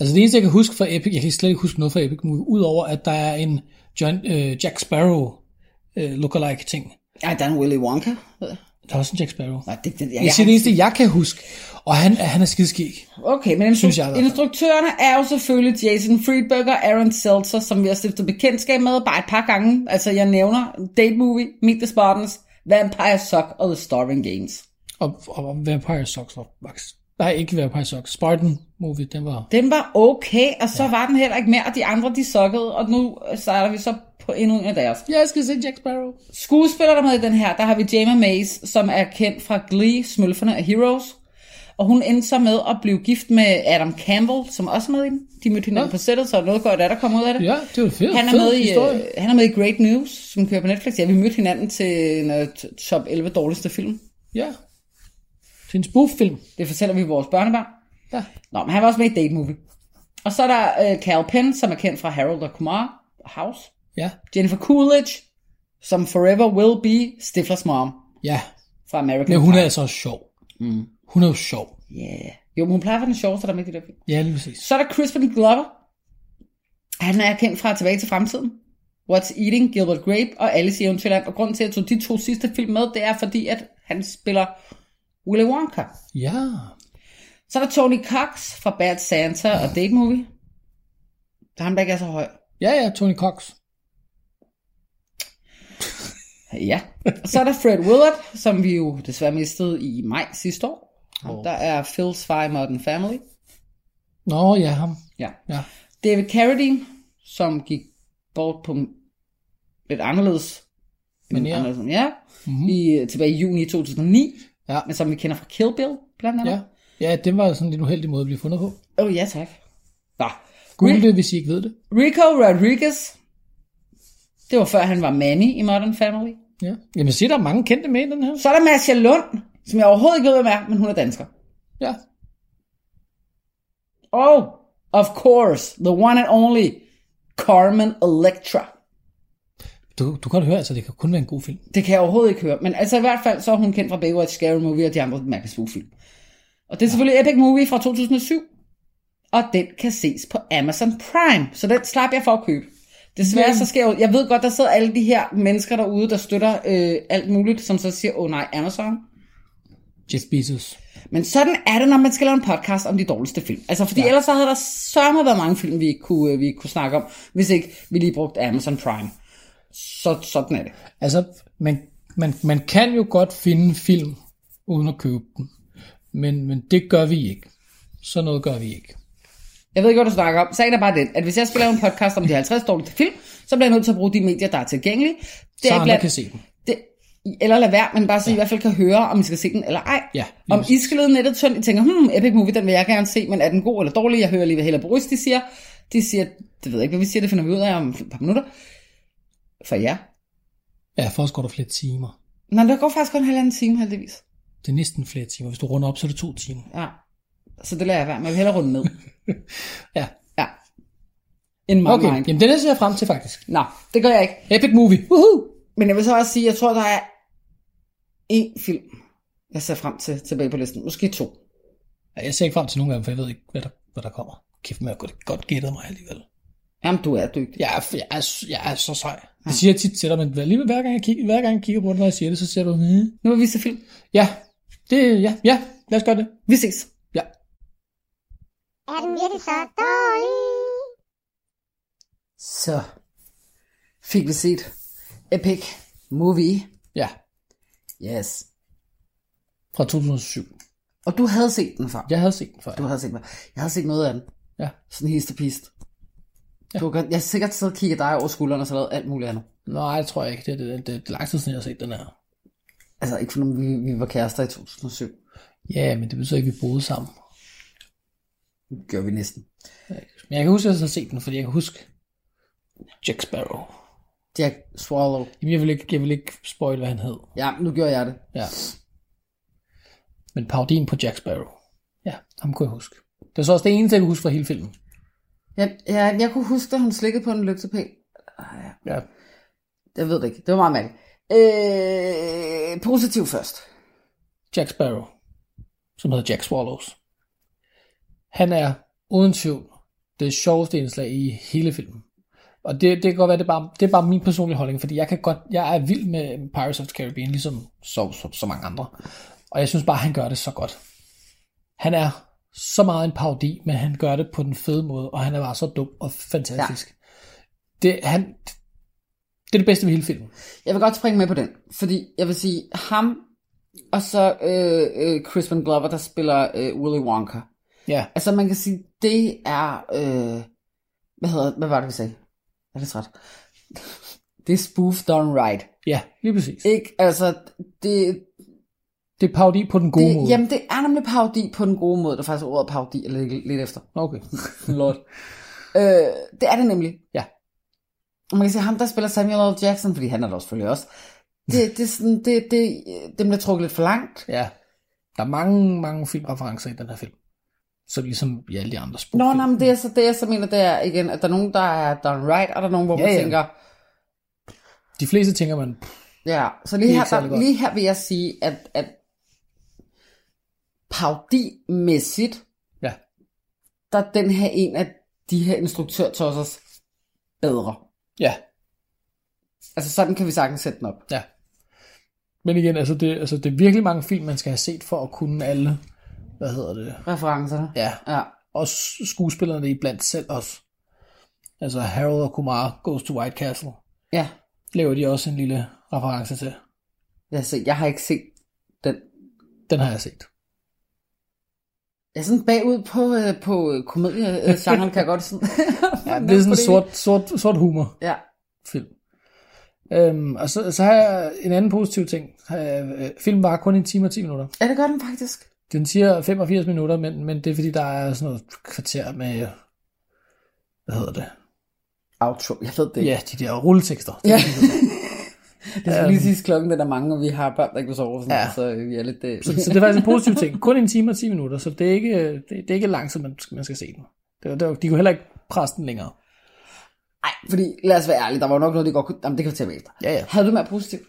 Altså det eneste, jeg kan huske fra Epic, jeg kan slet ikke huske noget fra Epic Movie, udover at der er en Jack Sparrow lookalike ting. Ja, der er en Willy Wonka. Der er også en Jack Sparrow. Nej, det er det eneste, jeg kan huske. Og han er skidskæg. Okay, men instruktørerne er jo selvfølgelig Jason Friedberg og Aaron Seltzer, som vi har stiftet bekendtskab med bare et par gange. Altså jeg nævner Date Movie, Meet the Spartans, Vampire Suck og The Starving Games. Og Vampire Sucks var vokset. Nej, ikke Vampire Sucks. Spartan Movie, den var okay, og så var den heller ikke mere, og de andre, de suckede, og nu starter vi så på endnu en af deres. Jeg skal se Jack Sparrow. Skuespiller der med i den her, der har vi Jemma Mace, som er kendt fra Glee, Smølferne og Heroes, og hun endte så med at blive gift med Adam Campbell, som også er med i den. De mødte hinanden på sættet, så noget godt er der kom ud af det. Ja, det var fedt. Han er med i Great News, som kører på Netflix. Ja, vi mødte hinanden til en top 11 dårligste film. Ja. Det er en spoof-film. Det fortæller vi vores børnebørn. Ja. Nå, men han var også med i Date Movie. Og så er der Carol Penn, som er kendt fra Harold og Kumar House. Ja. Jennifer Coolidge, som forever will be Stiflers mom. Ja. Fra American Pie. Men hun er altså sjov. Mm. Hun er jo sjov. Ja. Yeah. Jo, men hun plejer at være den sjoveste, der er med i det der film. Ja, lige præcis. Så er der Crispin Glover. Han er kendt fra Tilbage til Fremtiden, What's Eating, Gilbert Grape og Alice i Eventyrland. Og grunden til, at jeg tog de 2 sidste film med, det er fordi, at han spiller... Willy Wonka. Ja. Så er der Tony Cox fra Bad Santa og Date Movie. Der er ham, der ikke er så høj. Ja, Tony Cox. Ja. Og så er der Fred Willard, som vi jo desværre mistede i maj sidste år. Der er Phil Svej, Modern Family. Nå, ja, ham. Ja. David Carradine, som gik bort på lidt anderledes. Men ja. Anderledes, ja. Mm-hmm. Tilbage i juni 2009. Ja. Men som vi kender fra Kill Bill, blandt andet. Ja, det var sådan en uheldig måde at blive fundet på. Ja tak. Nå. Google det, hvis I ikke ved det. Rico Rodriguez. Det var før han var Manny i Modern Family. Ja. Jamen se, der er mange kendte med i den her. Så er der Marcia Lund, som jeg overhovedet ikke ved, hvem er, men hun er dansker. Ja. Oh, of course, the one and only Carmen Electra. Du kan høre, altså det kan kun være en god film. Det kan jeg overhovedet ikke høre, men altså i hvert fald så er hun kendt fra Baywatch, Scary Movie og de andre mærkelige film. Og det er selvfølgelig Epic Movie fra 2007, og den kan ses på Amazon Prime, så den slap jeg for at købe. Desværre så sker jeg ved godt, der sidder alle de her mennesker derude, der støtter alt muligt, som så siger, nej, Amazon. Jeff Bezos. Men sådan er det, når man skal lave en podcast om de dårligste film. Altså fordi ellers så havde der sørme været mange film, vi ikke kunne snakke om, hvis ikke vi lige brugte Amazon Prime. Sådan er det. Altså, man kan jo godt finde film, uden at købe den. Men det gør vi ikke. Sådan noget gør vi ikke. Jeg ved ikke, hvad du snakker om. Sagen er bare den, at hvis jeg skal lave en podcast om de 50 dårlige film, så bliver jeg nødt til at bruge de medier, der er tilgængelige. Det så er andre kan se den. Eller lad være, men bare så I hvert fald kan høre, om I skal se den eller ej. Ja, om I skal lede nettet tyndt, I tænker, Epic Movie, den vil jeg gerne se, men er den god eller dårlig? Jeg hører lige, hvad Hella Borys, de siger, det ved jeg ikke, hvad vi siger, det finder vi ud af om et par minutter. For jer? Ja, for os går der flere timer. Nej, der går faktisk kun en halvanden time, heldigvis. Det er næsten flere timer. Hvis du runder op, så er det 2 timer. Ja. Så det lader jeg være med. Jeg vil hellere runde ned. Ja. Ja. En meget okay. Jamen det ser jeg frem til faktisk. Nej, det gør jeg ikke. Epic movie. Woohoo! Men jeg vil så også sige, jeg tror, der er en film, jeg ser frem til tilbage på listen. Måske to. Ja, jeg ser ikke frem til nogen af dem, for jeg ved ikke, hvad der kommer. Kæft med, jeg godt gætter mig alligevel. Jamen, du er dygtig. Jeg er så sej. Ja. Det siger jeg tit til dig, men alligevel hver gang jeg kigger på den, når jeg siger det, så siger du... Nu må vi se film. Ja, det, ja, lad os gøre det. Vi ses. Ja. Er den virkelig så dårlig? Så fik vi set Epic Movie. Ja. Yes. Fra 2007. Og du havde set den før? Jeg havde set den før. Du havde set den før. Jeg havde set noget af den. Ja. Sådan hist og pist. Ja. Jeg har sikkert siddet og kigget dig over skulderen og så lavet alt muligt andet. Nej, det tror jeg ikke. Det er lang tid siden, jeg har set den her. Altså ikke for nogen, vi var kærester i 2007. Ja, men det betyder ikke, at vi boede sammen. Det gør vi næsten. Men jeg kan huske, at jeg har set den, fordi jeg kan huske Jack Sparrow. Jack Swallow. Jamen, jeg vil ikke spoil, hvad han hed. Ja, nu gjorde jeg det. Ja. Men parodien på Jack Sparrow. Ja, ham kunne jeg huske. Det var så også det eneste, jeg kunne huske fra hele filmen. Ja, jeg kunne huske, at hun slikkede på en lygtepæl. Ja. Jeg ved det ikke. Det var meget mærkeligt. Positiv først. Jack Sparrow, som hedder Jack Swallows. Han er uden tvivl det sjoveste indslag i hele filmen. Og det kan godt være, det er bare min personlige holdning, fordi jeg er vild med Pirates of the Caribbean, ligesom så mange andre. Og jeg synes bare, han gør det så godt. Han er så meget en parodi, men han gør det på den fede måde, og han er bare så dum og fantastisk. Ja. Det er det bedste ved hele filmen. Jeg vil godt springe med på den, fordi jeg vil sige, ham og så Crispin Glover, der spiller Willy Wonka. Ja. Altså man kan sige, det er... hvad var det, vi sagde? Er det træt? Det er spoof done right. Ja, lige præcis. Ikke? Altså, det er parodi på den gode måde. Jamen, det er nemlig parodi på den gode måde. Der er faktisk ordet parodi, eller lidt efter. Okay. Lord. Det er det nemlig. Ja. Og man kan sige, ham der spiller Samuel L. Jackson, fordi han er der selvfølgelig også. Det bliver trukket lidt for langt. Ja. Der er mange, mange filmreferencer i den her film. Så ligesom i alle de andre spor. Nå, nej, men det er så det, jeg så mener, det er igen, at der er nogen, der er done right, og der er nogen, hvor man tænker... De fleste tænker man... Ja, så lige her vil jeg sige, at parodimæssigt, ja, der er den her en af de her instruktørtossers bedre. Ja. Altså sådan kan vi sagtens sætte den op. Ja. Men igen, altså det er virkelig mange film, man skal have set for at kunne alle, referencerne. Ja. Og skuespillerne i blandt selv også. Altså Harold og Kumar Goes to White Castle. Ja. Laver de også en lille reference til. Altså, jeg har ikke set den. Den har jeg set. Jeg er sådan bagud på komedie-genren, kan jeg godt sådan... Ja, det er sådan sort humor. Ja. Film. Og så har jeg en anden positiv ting. Filmen var kun 1 time og 10 minutter. Ja, det gør den faktisk. Den siger 85 minutter, men det er fordi, der er sådan noget kvarter med... Hvad hedder det? Outro, jeg ved det ikke. Ja, de der rulletekster. Ja. Det skal lige sige, klokken den er mange, og vi har børn, der ikke vil sove. Sådan, ja. Så vi er lidt... så det er faktisk en positiv ting. Kun 1 time og 10 minutter, så det er ikke langsomt, man skal se den. De kunne heller ikke presse den længere. Nej, fordi lad os være ærlige, der var nok noget, de godt kunne... Jamen, det kan vi tage med efter. Ja. Havde du mere positivt?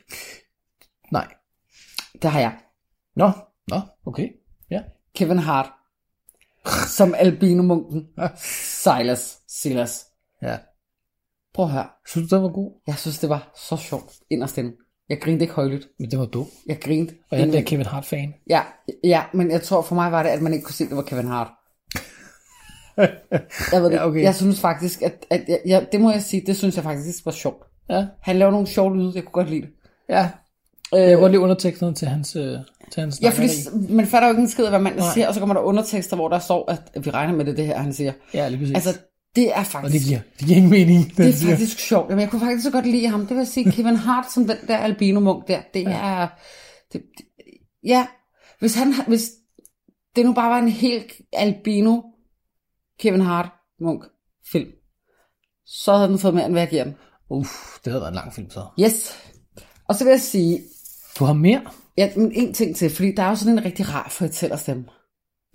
Nej. Det har jeg. Nå, okay. Ja. Kevin Hart. Som albino-munken. Silas. Ja. Prøv at høre. Synes du, det var god? Jeg synes, det var så sjovt inderst inde. Jeg grinte ikke højlydt. Men det var dumt. Jeg grinte. Og jeg er Kevin Hart-fan. Ja, men jeg tror for mig var det, at man ikke kunne se, det var Kevin Hart. Jeg ved det. Ja, okay. Jeg synes faktisk, at det må jeg sige, det synes jeg faktisk var sjovt. Ja. Han laver nogle sjove lyde, jeg kunne godt lide det. Ja. Jeg kunne godt lide underteksterne til hans... Ja, fordi man fatter jo ikke en skid af, hvad man siger, og så kommer der undertekster, hvor der står, at vi regner med det her, han siger. Ja, lige præcis. Altså, det er faktisk... Og det giver ingen mening. Det er faktisk sjovt. Jamen, jeg kunne faktisk så godt lide ham. Det vil sige, Kevin Hart, som den der albinomunk der, det er... Det, ja, hvis det nu bare var en helt albino Kevin Hart-munk-film, så havde den fået mere, end hvad jeg giver den. Det havde været en lang film så. Yes. Og så vil jeg sige... Du har mere... Ja, men en ting til, fordi der er jo sådan en rigtig rar fortællerstemme.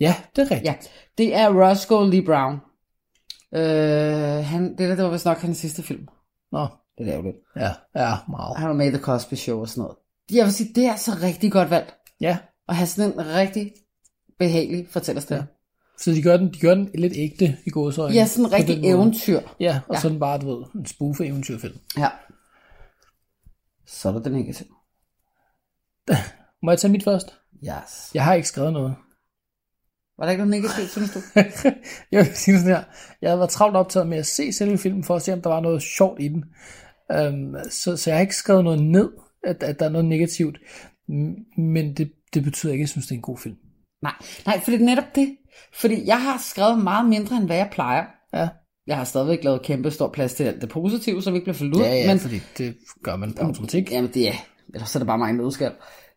Ja, det er rigtigt. Ja. Det er Roscoe Lee Brown. Det var vist nok hans sidste film. Nå, det er ærgerligt. Ja, meget. Han var med i The Cosby Show og sådan noget. Jeg vil sige, det er så rigtig godt valgt. Ja. Og have sådan en rigtig behagelig fortællerstemme. Ja. Så de gør den lidt ægte i gåseøjne. Ja, sådan en rigtig eventyr. Ja, og sådan bare, du ved, en spoof eventyrfilm. Ja. Så er der den ikke til. Må jeg tage mit først? Yes. Jeg har ikke skrevet noget. Var der ikke noget negativt, synes du? Jeg vil sige sådan her. Jeg havde været travlt optaget med at se selve filmen, for at se, om der var noget sjovt i den. Så jeg har ikke skrevet noget ned, at der er noget negativt. Men det betyder ikke, at jeg synes, det er en god film. Nej, for det er netop det. Fordi jeg har skrevet meget mindre, end hvad jeg plejer. Ja. Jeg har stadigvæk lavet kæmpe stor plads til alt det positive, så vi ikke bliver fyldt ud. Ja, men fordi det gør man på automatik. Jamen det er. Ellers så er det bare mig en nødskal.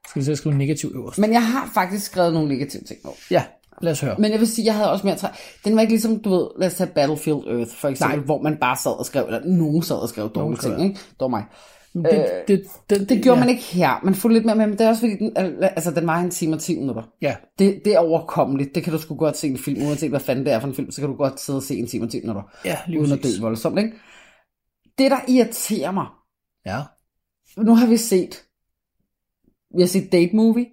Skal vi så skrive negativ øverst? Men jeg har faktisk skrevet nogle negative ting over. Ja, lad os høre. Men jeg vil sige, jeg havde også mere den var ikke ligesom, du ved, lad os tage Battlefield Earth, for eksempel, nej, hvor man bare sad og skrev, eller nogen sad og skrev dårlige ting, ikke? Det var mig. Det gjorde man ikke her. Man fulgte lidt mere med, men det er også fordi, den var en time og 10 minutter. Ja. Det er overkommeligt. Det kan du sgu godt se en film, uanset hvad fanden det er for en film, så kan du godt sidde og se en time og 10 minutter. Ja, uden at dø voldsomt, ikke? Det, der irriterer mig. Ja. Nu har vi har set Date Movie,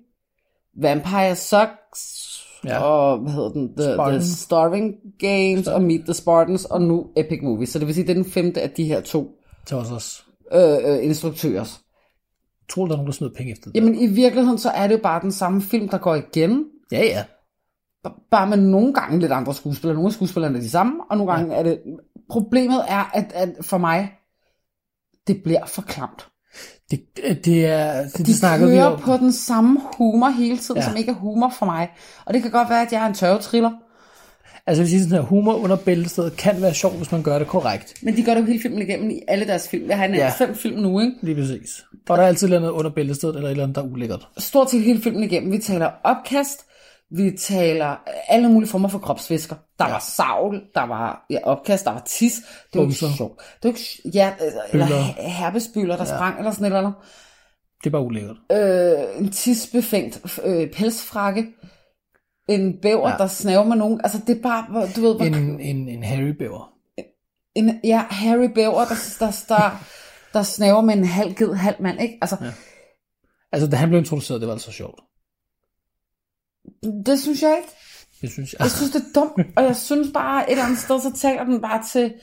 Vampire Sucks, ja, og hvad hedder den, The Starving Games, og Meet the Spartans, og nu Epic Movie. Så det vil sige, det er den femte af de her to instruktører. Tror du, der er nogen, der smider penge efter det? Jamen i virkeligheden, så er det jo bare den samme film, der går igen. Ja, ja. Bare med nogle gange lidt andre skuespillere. Nogle skuespillere er de samme, og nogle gange er det... Problemet er, at for mig, det bliver for klamt. Det snakker vi om. De kører på den samme humor hele tiden, som ikke er humor for mig. Og det kan godt være, at jeg er en tørvetriller. Altså hvis jeg siger sådan her, humor under bæltestedet kan være sjov, hvis man gør det korrekt. Men de gør det jo hele filmen igennem i alle deres film. Jeg har en 5 film nu, ikke? Lige præcis. Og der er altid noget under bæltestedet, eller et eller andet, der er ulækkert. Stort set hele filmen igennem. Vi taler opkast, vi taler alle mulige former for kropsvæsker. Der var savl, der var opkast, der var tis. Det var jo sjovt. Det var jo eller herpesbyller, der sprang, eller sådan et eller andet. Det er bare ulækkert. En tisbefængt pelsfrakke. En bæver, der snaver med nogen. Altså, det er bare, du ved... En Harry-bæver. Harry-bæver, der snaver med en halvged, halvmand, ikke? Altså, altså, da han blev introduceret, det var altså sjovt. Det synes jeg ikke. Jeg synes, det er dumt. Og jeg synes bare, et eller andet sted, så taler den bare til...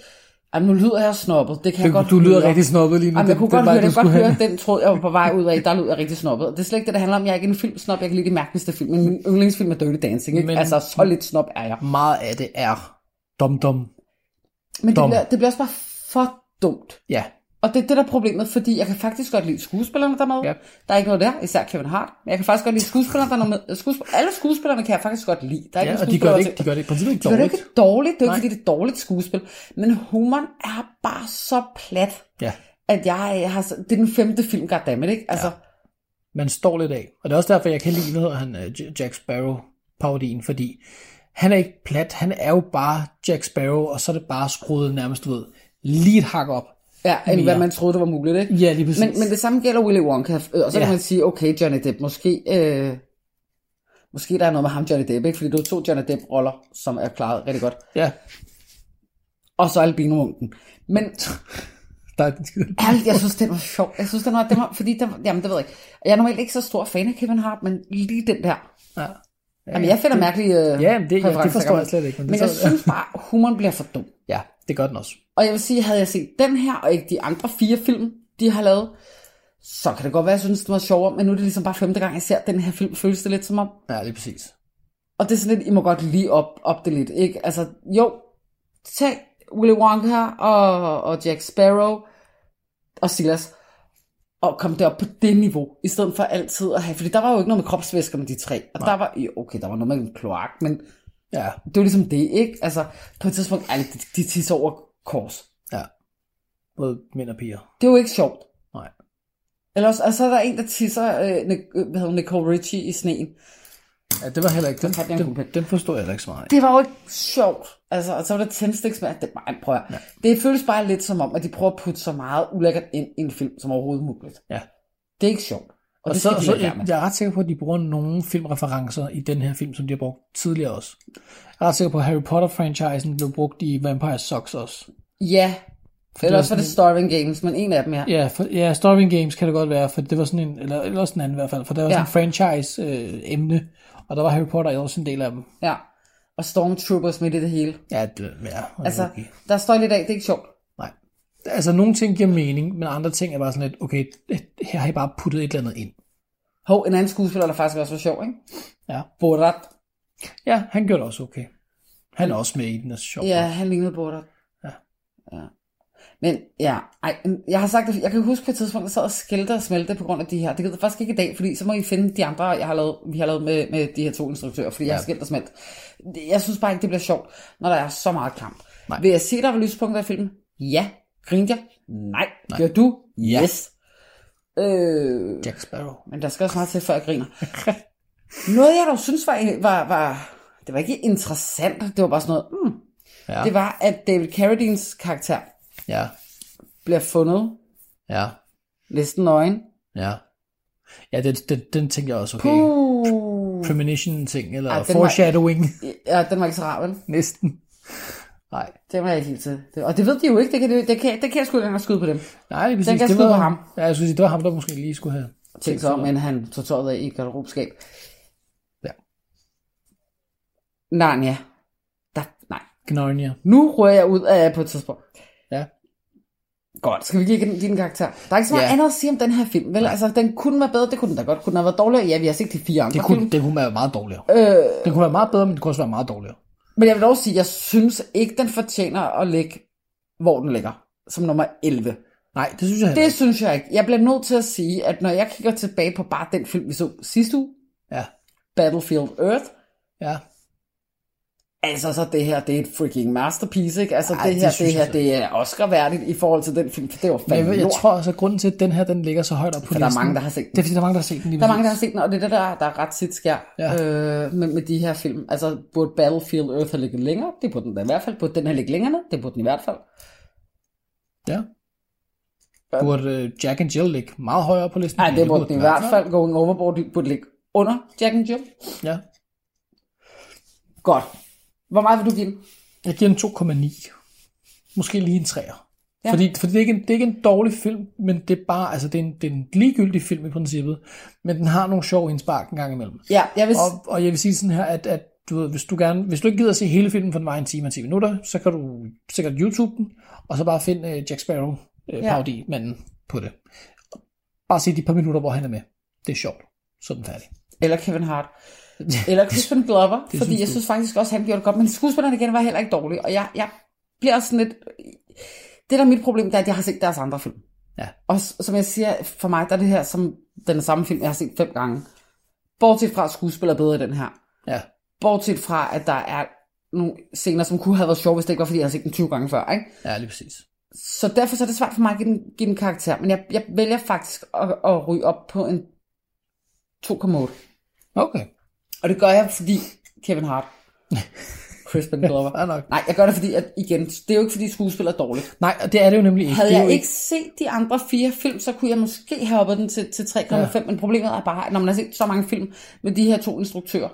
Jamen, nu lyder jeg snobbet. Det kan jeg godt. Du lyder rigtig snobbet lige nu. Jamen, jeg kunne godt høre den tråd, jeg var på vej ud af. Der lyder jeg rigtig snobbet. Og det er slet ikke det, det handler om. Jeg er ikke en filmsnob. Jeg kan lide de mærkeligste film. Min yndlingsfilm er Dirty Dancing. Men, altså, så lidt snob er jeg. Meget af det er dum. Men det bliver også bare for dumt. Ja. Og det er det, der er problemet, fordi jeg kan faktisk godt lide skuespillerne der med. Ja. Der er ikke noget der, især Kevin Hart. Men jeg kan faktisk godt lide skuespillerne der med. Alle skuespillerne kan jeg faktisk godt lide. Der er ikke og de gør det ikke dårligt. Det er ikke, fordi det er dårligt skuespil. Men humoren er bare så plat, at jeg har... Det er den femte film, goddammit, ikke? Altså, man står lidt af. Og det er også derfor, jeg kan lide, hvad han Jack Sparrow-parodien, fordi han er ikke plat. Han er jo bare Jack Sparrow, og så er det bare skruet nærmest, du ved, lige et hak op. End hvad man troede, det var muligt, ikke? Ja, lige præcis. Men det samme gælder Willy Wonka. Og så kan man sige, okay, Johnny Depp, måske der er noget med ham, Johnny Depp, ikke? Fordi det var 2 Johnny Depp-roller, som er klaret rigtig godt. Ja. Og så albino-munken. Men... jeg synes, den var sjov. Jeg synes, den var fordi, det ved jeg ikke. Jeg er normalt ikke så stor fan af Kevin Hart, men lige den der... Ja. Jamen, jeg finder mærkelige... det forstår jeg slet ikke. Men jeg synes bare, humoren bliver for dum. Ja, det gør den også. Og jeg vil sige, havde jeg set den her, og ikke de andre 4 film, de har lavet, så kan det godt være, jeg synes, det var sjovere, men nu er det ligesom bare 5. gang, jeg ser den her film, føles det lidt som om. Ja, lige præcis. Og det er sådan lidt, I må godt lige op det lidt, ikke? Altså, jo, tag Willy Wonka og Jack Sparrow og Silas, og kom derop på det niveau, i stedet for altid at have, fordi der var jo ikke noget med kropsvæsker med de 3, og der var, okay, der var noget med en kloak, men det var ligesom det, ikke? Altså, på et tidspunkt, ærligt, de tisser over kors. Ja. Både mænd og piger. Det er jo ikke sjovt. Nej. Ellers, altså, der er en, der tisser, hvad hedder Nicole Richie i sneen. Ja, det var heller ikke, den forstod jeg heller ikke så meget. Det var jo ikke sjovt. Altså, og så var der tændstiksmærk, det var en prøver. Ja. Det føles bare lidt som om, at de prøver at putte så meget ulækkert ind i en film, som overhovedet muligt. Ja. Det er ikke sjovt. Og det så, jeg er ret sikker på, at de bruger nogle filmreferencer i den her film, som de har brugt tidligere også. Jeg er ret sikker på, at Harry Potter-franchisen blev brugt i Vampire Socks også. Ja, for eller også var det Starving Games, men en af dem, ja. Ja, for, ja, Starving Games kan det godt være, for det var sådan en, eller også en anden i hvert fald, for der var sådan en franchise-emne, og der var Harry Potter også en del af dem. Ja, og Stormtroopers med i det hele. Ja, det er altså, okay. Der står lidt af, det er ikke sjovt. Nej. Altså, nogle ting giver mening, men andre ting er bare sådan lidt, okay, her har I bare puttet et eller andet ind. Hov, en anden skuespiller, der faktisk også var sjov, ikke? Ja. Borat. Ja, han gjorde det også okay. Han er også med i den, der er sjov. Ja, han lignede Borat. Ja. Ja. Men ja, ej, jeg har sagt, jeg kan huske på et tidspunkt, der sad og skældte og smelte på grund af de her. Det gider jeg faktisk ikke i dag, fordi så må I finde de andre, vi har lavet med de her to instruktører, fordi jeg har skældt og smelt. Jeg synes bare ikke, det bliver sjovt, når der er så meget kamp. Nej. Vil jeg sige, der var lyspunkter i filmen? Ja. Grinte jeg? Nej. Gør du? Ja. Yes. Jack Sparrow. Men der skal også meget til, før jeg griner. Noget, jeg dog synes var det var ikke interessant, det var bare sådan noget, ja. Det var, at David Carradines karakter bliver fundet. Ja. Næsten nøgen. Ja. Ja, den tænker jeg også, okay. Premonition-ting, eller foreshadowing. Den var ikke så rar, vel? Næsten. Nej. Det var jeg ikke helt til. Og det ved de jo ikke, det kan jeg sgu ikke skyde på dem. Nej, det er præcis. Det var på ham. Ja, jeg synes, det var ham, der måske lige skulle have tænkt sig om, men han tog tøjet af i et garderobeskab. Ja. Narnia. Nej. Narnia. Nu rører jeg ud af på et tidspunkt. Ja. Godt, skal vi give din karakter? Der er ikke så meget andet at sige om den her film, vel? Ja. Altså, den kunne være bedre, det kunne den da godt. Kunne den have været dårligere? Ja, vi har set de fire andre film. Den kunne være meget dårligere. Den kunne være meget bedre, men den kunne også være meget dårligere. Men jeg vil dog sige, at jeg synes ikke, den fortjener at ligge, hvor den ligger, som nummer 11. Nej, det synes jeg ikke. Det synes jeg ikke. Jeg bliver nødt til at sige, at når jeg kigger tilbage på bare den film, vi så sidste uge, Battlefield Earth, altså så det her, det er et freaking masterpiece, ikke? Altså det her, det er Oscar-værdigt i forhold til den film, for det var fandme lort. Jeg tror også, at grunden til, at den her, den ligger så højt op på listen. Der er mange, der har set den. Det er fordi, der er mange, der har set den. Der er mange, der har set den, og det er det, der er ret sit skær med de her film. Altså burde Battlefield Earth have ligget længere? Det burde den da i hvert fald. Burde den have ligget længere? Det burde den i hvert fald. Ja. Burde Jack and Jill ligge meget højere op på listen? Nej, det burde den i hvert fald. Going Overboard burde ligge under Jack and Jill. Ja. Godt. Hvor meget vil du give den? Jeg giver den 2,9. Måske lige en 3'er. Ja. Fordi det er ikke en dårlig film, men det er bare, altså det er en ligegyldig film i princippet, men den har nogle sjove indspark en gang imellem. Ja, og jeg vil sige sådan her, at du ved, hvis du ikke gider at se hele filmen, for den var en time og 10 minutter, så kan du sikkert YouTube den, og så bare finde Jack Sparrow, parodimanden på det. Bare se de par minutter, hvor han er med. Det er sjovt. Så er den færdig. Eller Kevin Hart. Eller Crispin Glover, fordi jeg synes faktisk også, han gjorde det godt, men skuespillerne igen var heller ikke dårlige, og jeg bliver også sådan lidt, det der er mit problem, det er, at jeg har set deres andre film. Ja. Og som jeg siger, for mig, der er det her, som den samme film, jeg har set 5 gange. Bortset fra, at skuespiller er bedre i den her. Ja. Bortset fra, at der er nogle scener, som kunne have været sjove, hvis det ikke var, fordi jeg har set den 20 gange før, ikke? Ja, lige præcis. Så derfor så er det svært for mig at give den karakter, men jeg vælger faktisk at ryge op på en 2,8. Okay. Og det gør jeg, fordi Kevin Hart, Crispin Glover. Ja, nok. Nej, jeg gør det, fordi at, igen, det er jo ikke, fordi skuespillet er dårligt. Nej, og det er det jo nemlig ikke. Havde jeg ikke set de andre 4 film, så kunne jeg måske have oppet den til 3,5, men problemet er bare, at når man har set så mange film med de her 2 instruktører,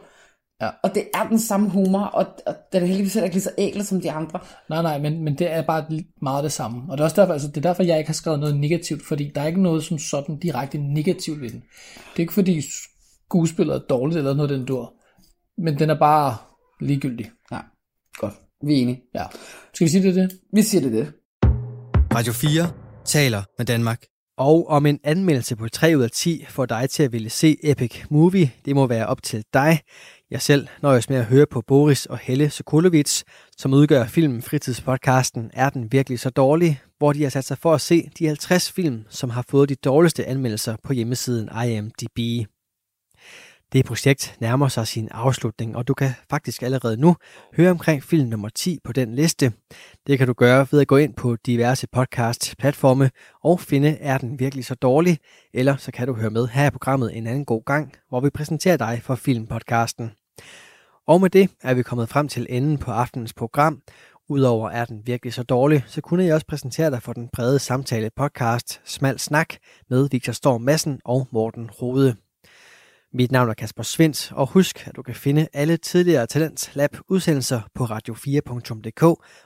og det er den samme humor, og det er heldigvis ikke lige så æglet som de andre. Nej, men det er bare meget det samme. Og det er også derfor, altså, det er derfor, jeg ikke har skrevet noget negativt, fordi der er ikke noget som sådan direkte negativt ved den. Det er ikke, fordi skuespillet er dårligt eller noget, den dur. Men den er bare ligegyldig. Ja, godt. Vi er enige. Ja. Skal vi sige det? Vi siger det. Radio 4 taler med Danmark. Og om en anmeldelse på 3 ud af 10 får dig til at ville se Epic Movie, det må være op til dig. Jeg selv nøjes med at høre på Boris og Helle Sokolovits, som udgør filmen Fritidspodcasten Er den virkelig så dårlig?, hvor de har sat sig for at se de 50 film, som har fået de dårligste anmeldelser på hjemmesiden IMDb. Det projekt nærmer sig sin afslutning, og du kan faktisk allerede nu høre omkring film nummer 10 på den liste. Det kan du gøre ved at gå ind på diverse podcast-platforme og finde Er den virkelig så dårlig? Eller så kan du høre med her i programmet en anden god gang, hvor vi præsenterer dig for filmpodcasten. Og med det er vi kommet frem til enden på aftenens program. Udover er den virkelig så dårlig, så kunne jeg også præsentere dig for den brede samtale podcast Smalsnak med Victor Storm Madsen og Morten Rode. Mit navn er Kasper Svindt, og husk, at du kan finde alle tidligere Talentlab udsendelser på radio4.dk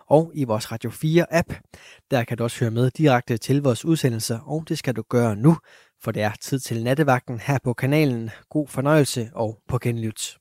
og i vores Radio 4-app. Der kan du også høre med direkte til vores udsendelser, og det skal du gøre nu, for det er tid til nattevagten her på kanalen. God fornøjelse og på genlyt.